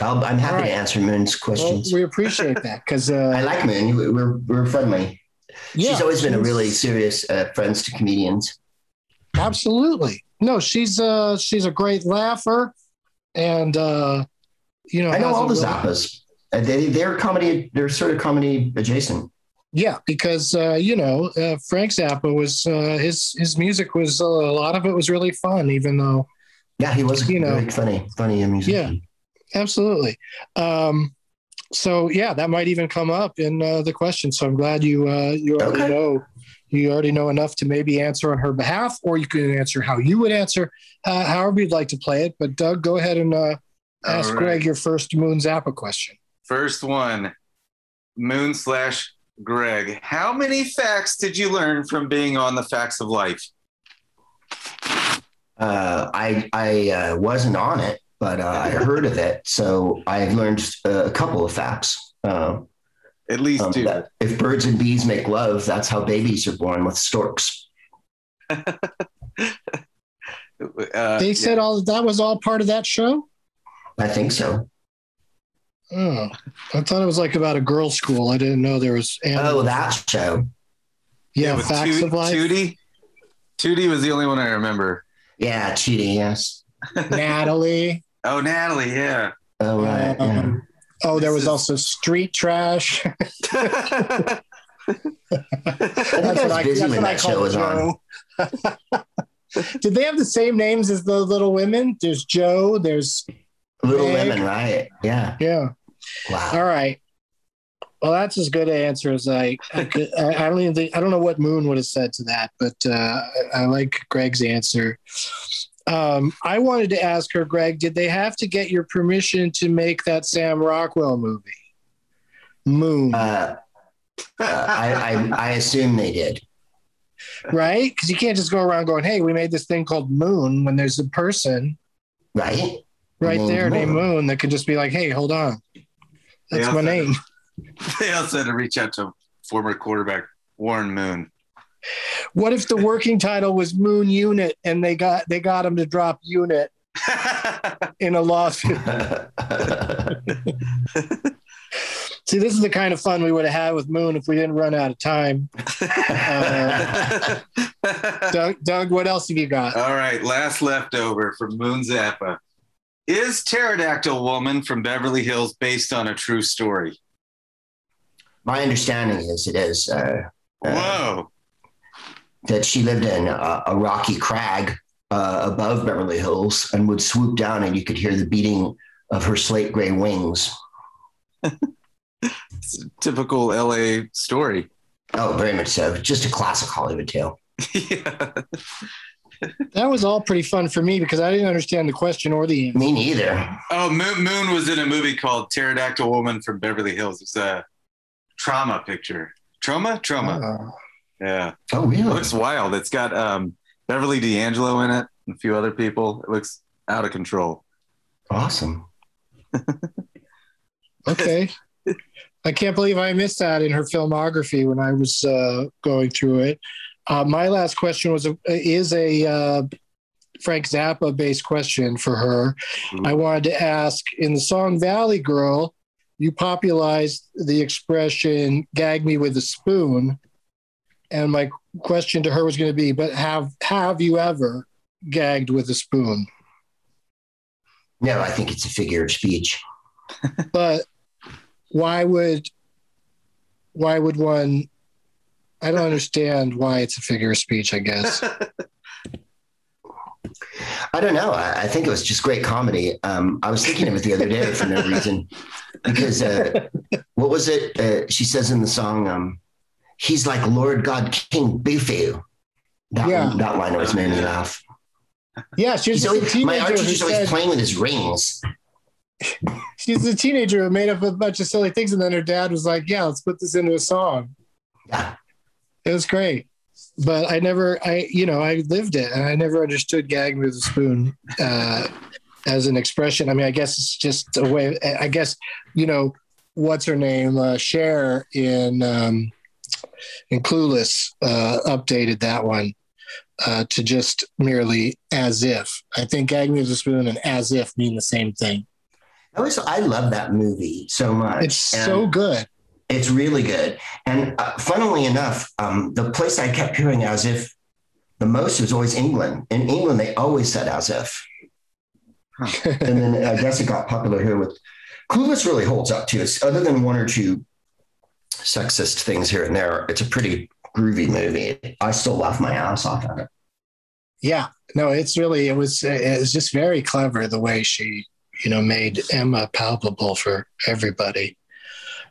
I'm happy to answer Moon's questions. Well, we appreciate that because I like Moon. We're friendly. Yeah, she's always been a really serious friends to comedians. Absolutely. No, she's a great laugher. And, you know, I know all the Zappas. They're sort of comedy adjacent. Yeah, because, you know, Frank Zappa was his music was a lot of it was really fun, even though. Yeah, he was, funny musician. Yeah, absolutely. So yeah, that might even come up in the question. So I'm glad you already know enough to maybe answer on her behalf, or you can answer how you would answer, however you'd like to play it. But Doug, go ahead and ask Greg your first Moon Zappa question. First one, Moon / Greg. How many facts did you learn from being on The Facts of Life? I wasn't on it, but I heard of it. So I've learned a couple of facts. At least 2. If birds and bees make love, that's how babies are born, with storks. They said that was all part of that show? I think so. Oh, I thought it was like about a girls' school. I didn't know there was animals. Oh, that show. Yeah, Facts of Life. Tootie was the only one I remember. Yeah, Tootie, yes. Natalie. Oh, Natalie, yeah. Oh, right. Yeah. Oh, there was also Street Trash. Did they have the same names as the Little Women? There's Joe, there's Little Women, right? Yeah. Yeah. Wow. All right. Well, that's as good an answer as I could. I don't know what Moon would have said to that, but I like Greg's answer. I wanted to ask her, Greg, did they have to get your permission to make that Sam Rockwell movie? Moon. I assume they did. Right? Because you can't just go around going, hey, we made this thing called Moon when there's a person. Right Moon, there named Moon that could just be like, hey, hold on. That's my name. They also had to reach out to former quarterback Warren Moon. What if the working title was Moon Unit and they got him to drop unit in a lawsuit? See, this is the kind of fun we would have had with Moon if we didn't run out of time. Doug, what else have you got? All right, last leftover from Moon Zappa. Is Pterodactyl Woman from Beverly Hills based on a true story? My understanding is it is. Whoa. That she lived in a rocky crag above Beverly Hills and would swoop down and you could hear the beating of her slate gray wings. It's a typical LA story. Oh, very much so. Just a classic Hollywood tale. Yeah. That was all pretty fun for me because I didn't understand the question or the answer. Me neither. Oh, Moon was in a movie called Pterodactyl Woman from Beverly Hills. It's a trauma picture. Trauma. Yeah. Oh, really? It looks wild. It's got Beverly D'Angelo in it and a few other people. It looks out of control. Awesome. Okay. I can't believe I missed that in her filmography when I was going through it. My last question is a Frank Zappa-based question for her. Mm-hmm. I wanted to ask, in the song Valley Girl, you popularized the expression, gag me with a spoon. And my question to her was going to be, but have you ever gagged with a spoon? No, I think it's a figure of speech. But why would one? I don't understand why it's a figure of speech, I guess. I don't know. I think it was just great comedy. I was thinking of it the other day for no reason, because what was it? She says in the song, he's like Lord God King Bufu. That line always made me laugh. Yeah, she's my archer's always playing with his rings. She's a teenager who made up a bunch of silly things, and then her dad was like, yeah, let's put this into a song. Yeah. It was great. But I lived it, and I never understood gagging with a spoon as an expression. I mean, I guess it's just a way, I guess, what's her name? Cher in Clueless updated that one to just merely as if. I think gagging with a spoon and as if mean the same thing. I love that movie so much. It's so good. It's really good. And funnily enough, the place I kept hearing as if the most was always England. In England, they always said as if. Huh. And then I guess it got popular here with... Clueless really holds up to us. Other than one or two sexist things here and there, it's a pretty groovy movie. I still laugh my ass off at it. Yeah. No, it was just very clever the way she... made Emma palpable for everybody.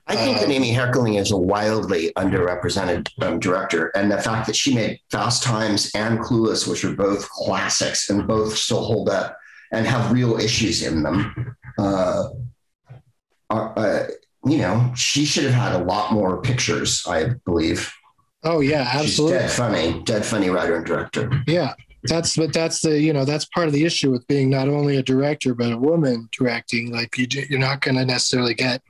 I think that Amy Heckerling is a wildly underrepresented director. And the fact that she made Fast Times and Clueless, which are both classics and both still hold up and have real issues in them. She should have had a lot more pictures, I believe. Oh yeah, absolutely. She's dead funny writer and director. Yeah. That's part of the issue with being not only a director, but a woman directing. Like you're not going to necessarily get,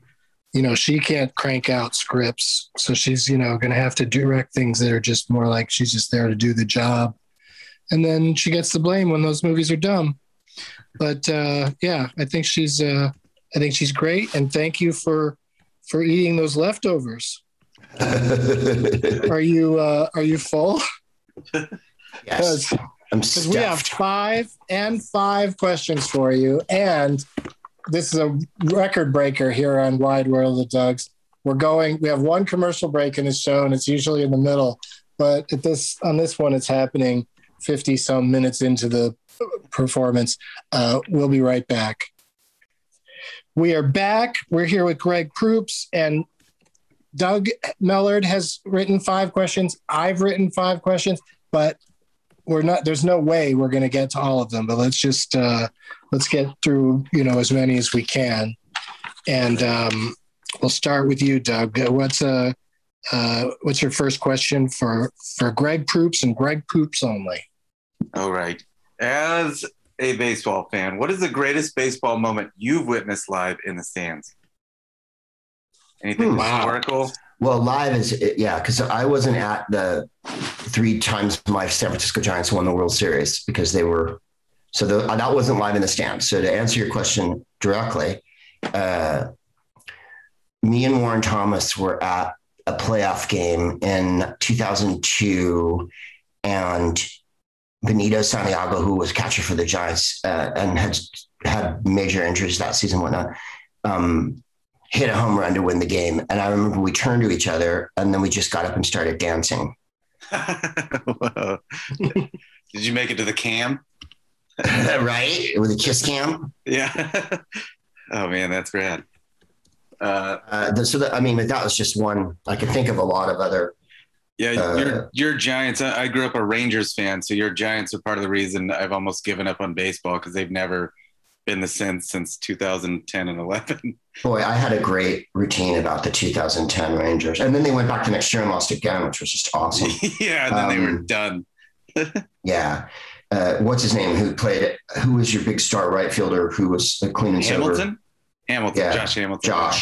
she can't crank out scripts. So she's, going to have to direct things that are just more like she's just there to do the job. And then she gets the blame when those movies are dumb. But I think she's great. And thank you for eating those leftovers. Are you full? Yes. Because we have 5 questions for you. And this is a record breaker here on Wide World of Doug's. We have one commercial break in the show, and it's usually in the middle. But on this one, it's happening 50-some minutes into the performance. We'll be right back. We are back. We're here with Greg Proops, and Doug Mellard has written 5 questions. I've written 5 questions, but... there's no way we're going to get to all of them, but let's just, let's get through, as many as we can. And we'll start with you, Doug. What's your first question for Greg Proops and Greg Proops only? All right. As a baseball fan, what is the greatest baseball moment you've witnessed live in the stands? Anything historical? Wow. Well, live is, because I wasn't at the 3 times my San Francisco Giants won the World Series because they were, that wasn't live in the stands. So to answer your question directly, me and Warren Thomas were at a playoff game in 2002, and Benito Santiago, who was catcher for the Giants and had major injuries that season and whatnot, hit a home run to win the game. And I remember we turned to each other and then we just got up and started dancing. Whoa. Did you make it to the cam? Right? With a kiss cam? Yeah. Oh man, that's rad. That was just one. I could think of a lot of other Yeah, you're Giants. I grew up a Rangers fan, so your Giants are part of the reason I've almost given up on baseball because they've never been the since 2010 and 11. Boy, I had a great routine about the 2010 Rangers. And then they went back the next year and lost again, which was just awesome. Yeah, and then they were done. Yeah. What's his name? Who played it? Who was your big star right fielder who was the clean and sober? Hamilton. Yeah, Josh Hamilton.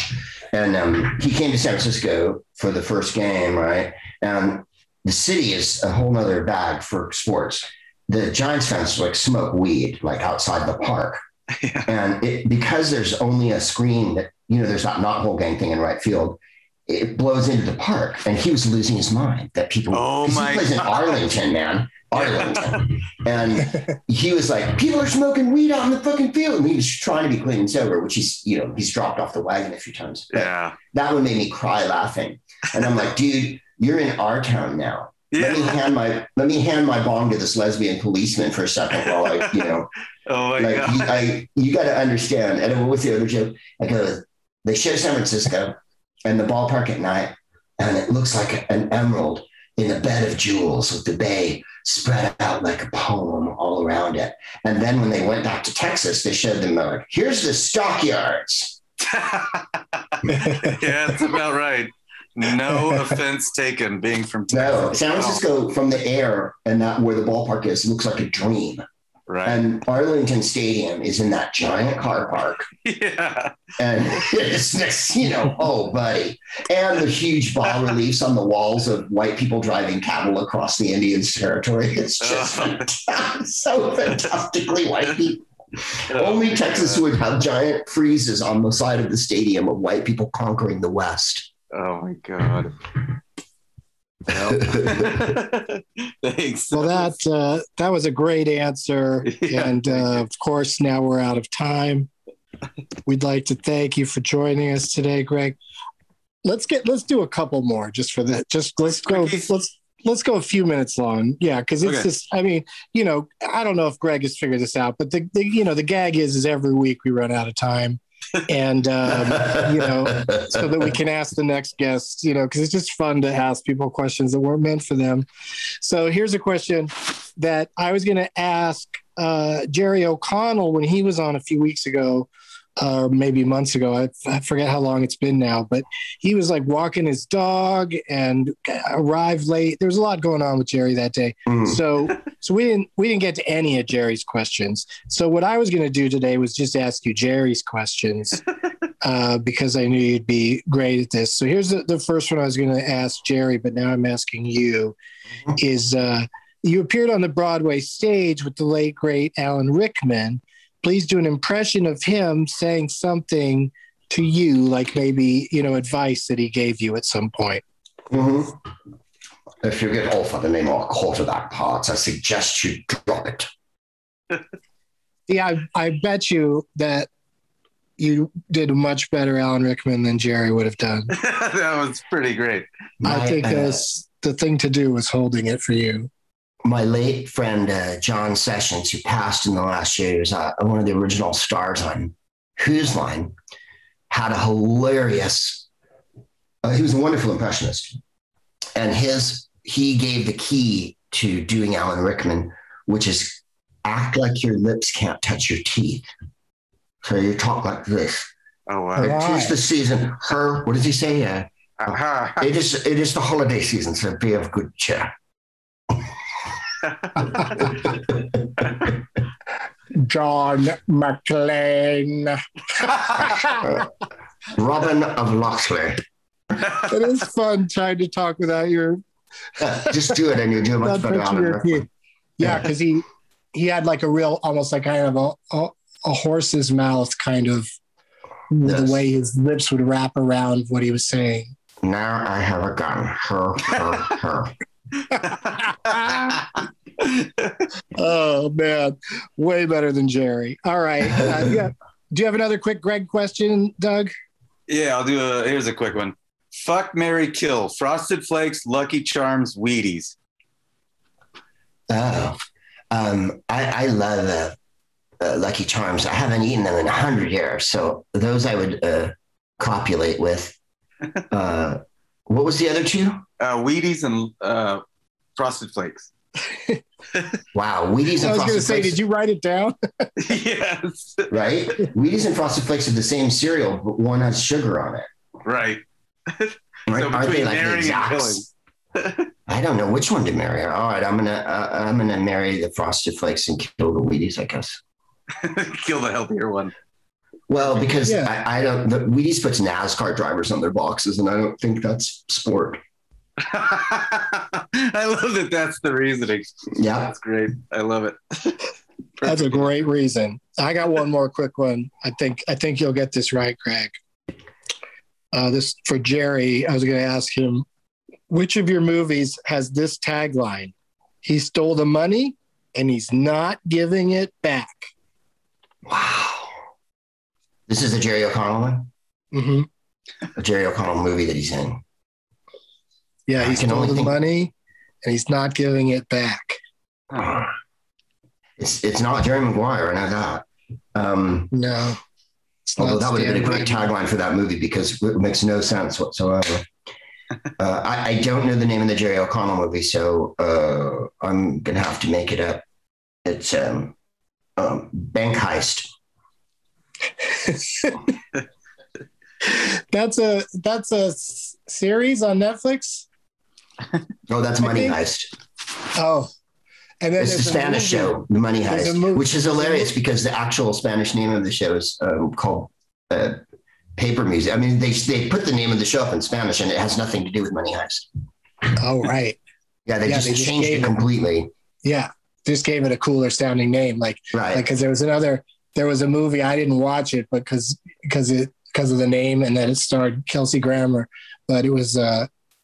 And he came to San Francisco for the first game, right? And the city is a whole nother bag for sports. The Giants fans like smoke weed, like outside the park. Yeah. And because there's only a screen that, there's that knothole gang thing in right field, it blows into the park. And he was losing his mind that people, he plays in Arlington, man. Arlington. And he was like, people are smoking weed out in the fucking field. And he was trying to be clean and sober, which he's dropped off the wagon a few times. But yeah. That one made me cry laughing. And I'm like, dude, you're in our town now. Yeah. Let me hand my bong to this lesbian policeman for a second while I Oh my God. You got to understand. And what's the other joke? I go, they show San Francisco and the ballpark at night, and it looks like an emerald in a bed of jewels with the bay spread out like a poem all around it. And then when they went back to Texas, they showed them like, here's the stockyards. Yeah, that's about right. No offense taken being from Texas. No, San Francisco from the air and that where the ballpark is looks like a dream. Right. And Arlington Stadium is in that giant car park. Yeah. And it's next, oh, buddy. And the huge bas reliefs on the walls of white people driving cattle across the Indians' territory. It's just so fantastically white people. Only Texas would have giant friezes on the side of the stadium of white people conquering the West. Oh, my God. Thanks. Well, that was a great answer. Yeah. And of course, now we're out of time. We'd like to thank you for joining us today, Greg. Let's do a couple more just for that. Let's go a few minutes long. Yeah. Cause it's just, I don't know if Greg has figured this out, but the gag is every week we run out of time. And, so that we can ask the next guest, because it's just fun to ask people questions that weren't meant for them. So here's a question that I was going to ask Jerry O'Connell when he was on a few weeks ago, or maybe months ago. I forget how long it's been now, but he was like walking his dog and arrived late. There was a lot going on with Jerry that day. Mm. So we didn't get to any of Jerry's questions. So what I was going to do today was just ask you Jerry's questions because I knew you'd be great at this. So here's the first one I was going to ask Jerry, but now I'm asking you is you appeared on the Broadway stage with the late, great Alan Rickman. Please do an impression of him saying something to you, like maybe, advice that he gave you at some point. Mm-hmm. If you get off on the name of our quarterback parts, I suggest you drop it. Yeah, I bet you that you did a much better Alan Rickman than Jerry would have done. That was pretty great. I think the thing to do was holding it for you. My late friend, John Sessions, who passed in the last year, was one of the original stars on Whose Line, had a hilarious, he was a wonderful impressionist. And he gave the key to doing Alan Rickman, which is act like your lips can't touch your teeth. So you talk like this. Oh, wow. It's the season. What does he say? It is the holiday season, so be of good cheer. John McClane. Robin of Locksley. It is fun trying to talk without your just do it and you do much better. Yeah, because he had like a real almost like kind of a horse's mouth kind of the way his lips would wrap around what he was saying. Now I have a gun. Her. Oh man, way better than Jerry. All right, do you have another quick Greg question, Doug? Yeah, I'll do here's a quick one. Fuck, marry, kill: Frosted Flakes, Lucky Charms, Wheaties. I love Lucky Charms. I haven't eaten them in 100 years, so those I would copulate with. What was the other two? Wheaties and Frosted Flakes. Wow. Wheaties and Frosted Flakes. I was going to say, did you write it down? Yes. Right? Wheaties and Frosted Flakes are the same cereal, but one has sugar on it. Right. Right? So aren't they like the exacts? I don't know which one to marry. All right, I'm gonna marry the Frosted Flakes and kill the Wheaties, I guess. Kill the healthier one. Well, because yeah. I don't. The Wheaties puts NASCAR drivers on their boxes, and I don't think that's sport. I love that. That's the reasoning. Yeah, that's great. I love it. That's a great reason. I got one more quick one. I think you'll get this right, Greg. This for Jerry. I was going to ask him, which of your movies has this tagline? He stole the money and he's not giving it back. Wow. This is the Jerry O'Connell one? Mm-hmm. A Jerry O'Connell movie that he's in. Yeah, he stole the money and he's not giving it back. Oh. It's not Jerry Maguire, I know that. No. Although that would have been a great tagline for that movie because it makes no sense whatsoever. I don't know the name of the Jerry O'Connell movie, so I'm going to have to make it up. It's Bank Heist. That's a series on Netflix? Oh, that's Money Heist. Oh. And then it's the Spanish show, The Money Heist, which is hilarious because the actual Spanish name of the show is called Paper Music. I mean, they put the name of the show up in Spanish, and it has nothing to do with Money Heist. Oh, right. Yeah, they just changed it completely. Yeah, just gave it a cooler sounding name. Like, right. Because like, there was a movie, I didn't watch it, but because of the name, and then it starred Kelsey Grammer, but it was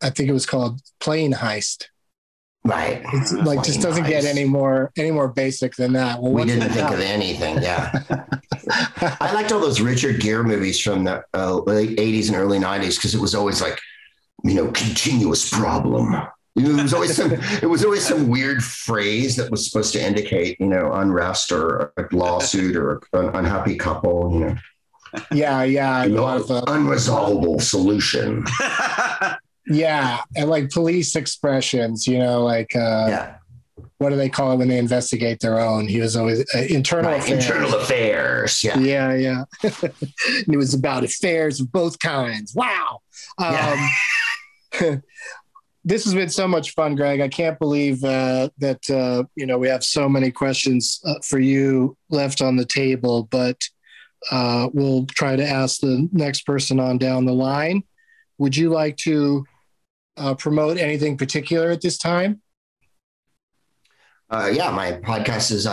I think it was called Plane Heist. Right. It's like just doesn't get any more basic than that. Well, we didn't think of anything. Yeah. I liked all those Richard Gere movies from the late 80s and early 90s because it was always like, continuous problem. It was always some weird phrase that was supposed to indicate, unrest or a lawsuit or an unhappy couple, Yeah. Unresolvable solution. Yeah, and like police expressions, what do they call it when they investigate their own? He was always internal affairs. Internal affairs, yeah. And it was about affairs of both kinds. Wow. This has been so much fun, Greg. I can't believe that we have so many questions for you left on the table, but we'll try to ask the next person on down the line. Would you like to promote anything particular at this time? My podcast is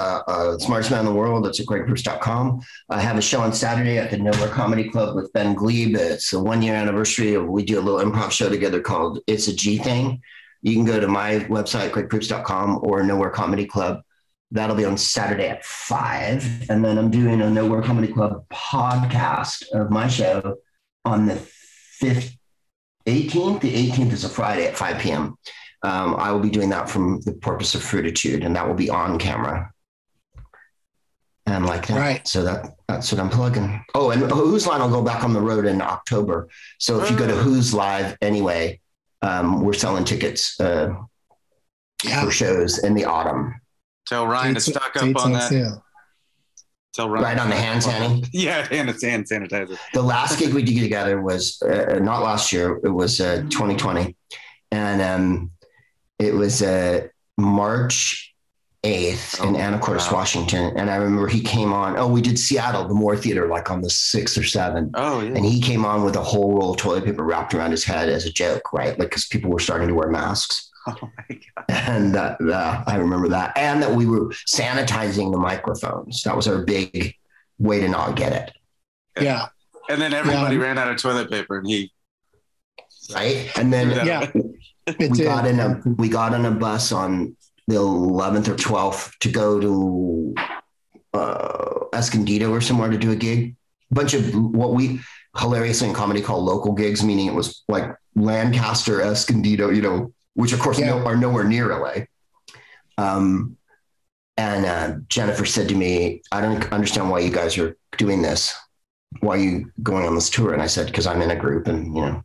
Smartest Man in the World. It's at GregProops.com. I have a show on Saturday at the Nowhere Comedy Club with Ben Glebe. It's the 1-year anniversary of, we do a little improv show together called It's a G Thing. You can go to my website, GregProops.com, or Nowhere Comedy Club. That'll be on Saturday at 5. And then I'm doing a Nowhere Comedy Club podcast of my show on the 18th. The 18th is a Friday at 5 p.m. I will be doing that from the Porpoise of Fruititude, and that will be on camera. And like that. Right. So that's what I'm plugging. Oh, and Whose Line will go back on the road in October. So if you go to Who's Live Anyway, we're selling tickets for shows in the autumn. Tell Ryan to stock up on that. Yeah. Right on the hand sanitizer. Yeah, and it's hand sanitizer. The last gig we did together was not last year. It was 2020, and it was March 8th in Anacortes, Washington. And I remember he came on. Oh, we did Seattle, the Moore Theater, like on the 6th or 7th. Oh, yeah. And he came on with a whole roll of toilet paper wrapped around his head as a joke, right? Like because people were starting to wear masks. Oh my God. And I remember that. And that we were sanitizing the microphones. That was our big way to not get it. Yeah. And then everybody ran out of toilet paper and he. Right. And then we got on a bus on the 11th or 12th to go to Escondido or somewhere to do a gig. A bunch of what we hilariously in comedy call local gigs, meaning it was like Lancaster, Escondido, which of course are nowhere near LA. Jennifer said to me, I don't understand why you guys are doing this. Why are you going on this tour? And I said, because I'm in a group and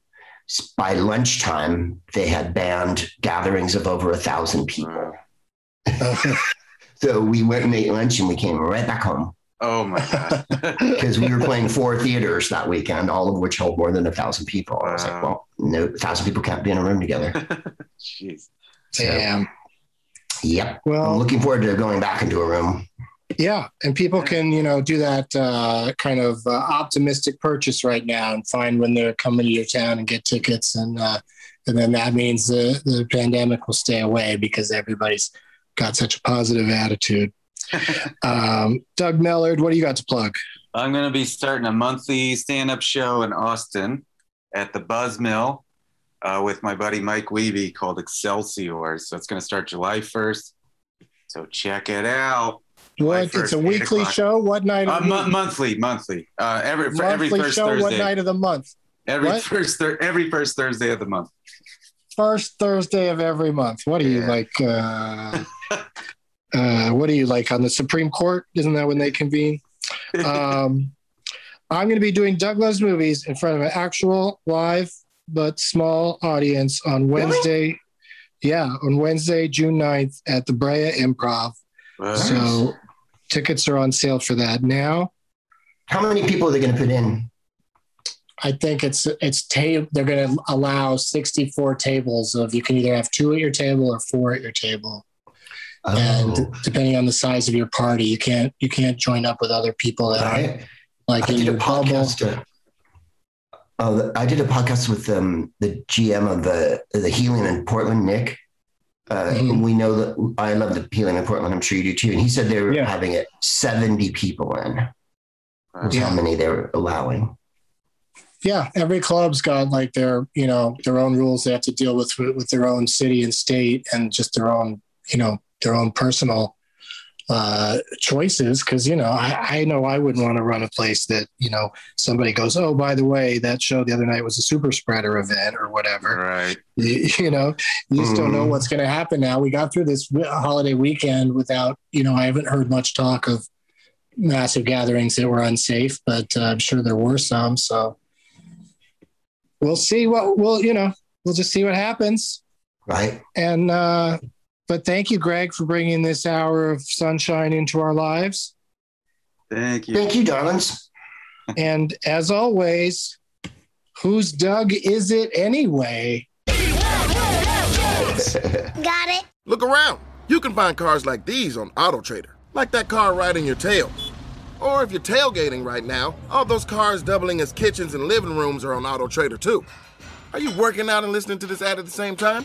by lunchtime, they had banned gatherings of over 1,000 people. So we went and ate lunch and we came right back home. Oh my God. Because we were playing 4 theaters that weekend, all of which held more than 1,000 people. I was like, well, no, 1,000 people can't be in a room together. Jeez. So, damn. Yep. Well, I'm looking forward to going back into a room. Yeah. And people can, you know, do that kind of optimistic purchase right now and find when they're coming to your town and get tickets. And then that means the pandemic will stay away because everybody's got such a positive attitude. Doug Mellard, what do you got to plug? I'm going to be starting a monthly stand-up show in Austin at the Buzz Mill with my buddy Mike Wiebe called Excelsior. So it's going to start July 1st. So check it out. What? 1st, it's a weekly show? What night? Of the month? Monthly. Every first show, Thursday. What night of the month? Every first Thursday of the month. First Thursday of every month. What do you like? What do you like on the Supreme Court? Isn't that when they convene? I'm going to be doing Doug Loves Movies in front of an actual live but small audience on Wednesday. Really? Yeah, on Wednesday, June 9th at the Brea Improv. Wow. So tickets are on sale for that now. How many people are they going to put in? I think they're going to allow 64 tables of, you can either have 2 at your table or 4 at your table. Oh. And depending on the size of your party, you can't join up with other people that are like in your bubble. I did a podcast with the GM of the Healing in Portland, Nick. And we know that I love the Healing in Portland. I'm sure you do too. And he said they were having it 70 people in. That's how many they were allowing. Yeah, every club's got like their own rules they have to deal with their own city and state and just their own personal choices. Because I know I wouldn't want to run a place that somebody goes, oh, by the way, that show the other night was a super spreader event or whatever. Right. You just don't know what's going to happen now. We got through this holiday weekend without I haven't heard much talk of massive gatherings that were unsafe, but I'm sure there were some. So. We'll see we'll just see what happens. Right. And, but thank you, Greg, for bringing this hour of sunshine into our lives. Thank you. Thank you, darlings. And as always, whose Doug is it anyway? Got it. Look around. You can find cars like these on AutoTrader, like that car riding your tail. Or if you're tailgating right now, all those cars doubling as kitchens and living rooms are on AutoTrader, too. Are you working out and listening to this ad at the same time?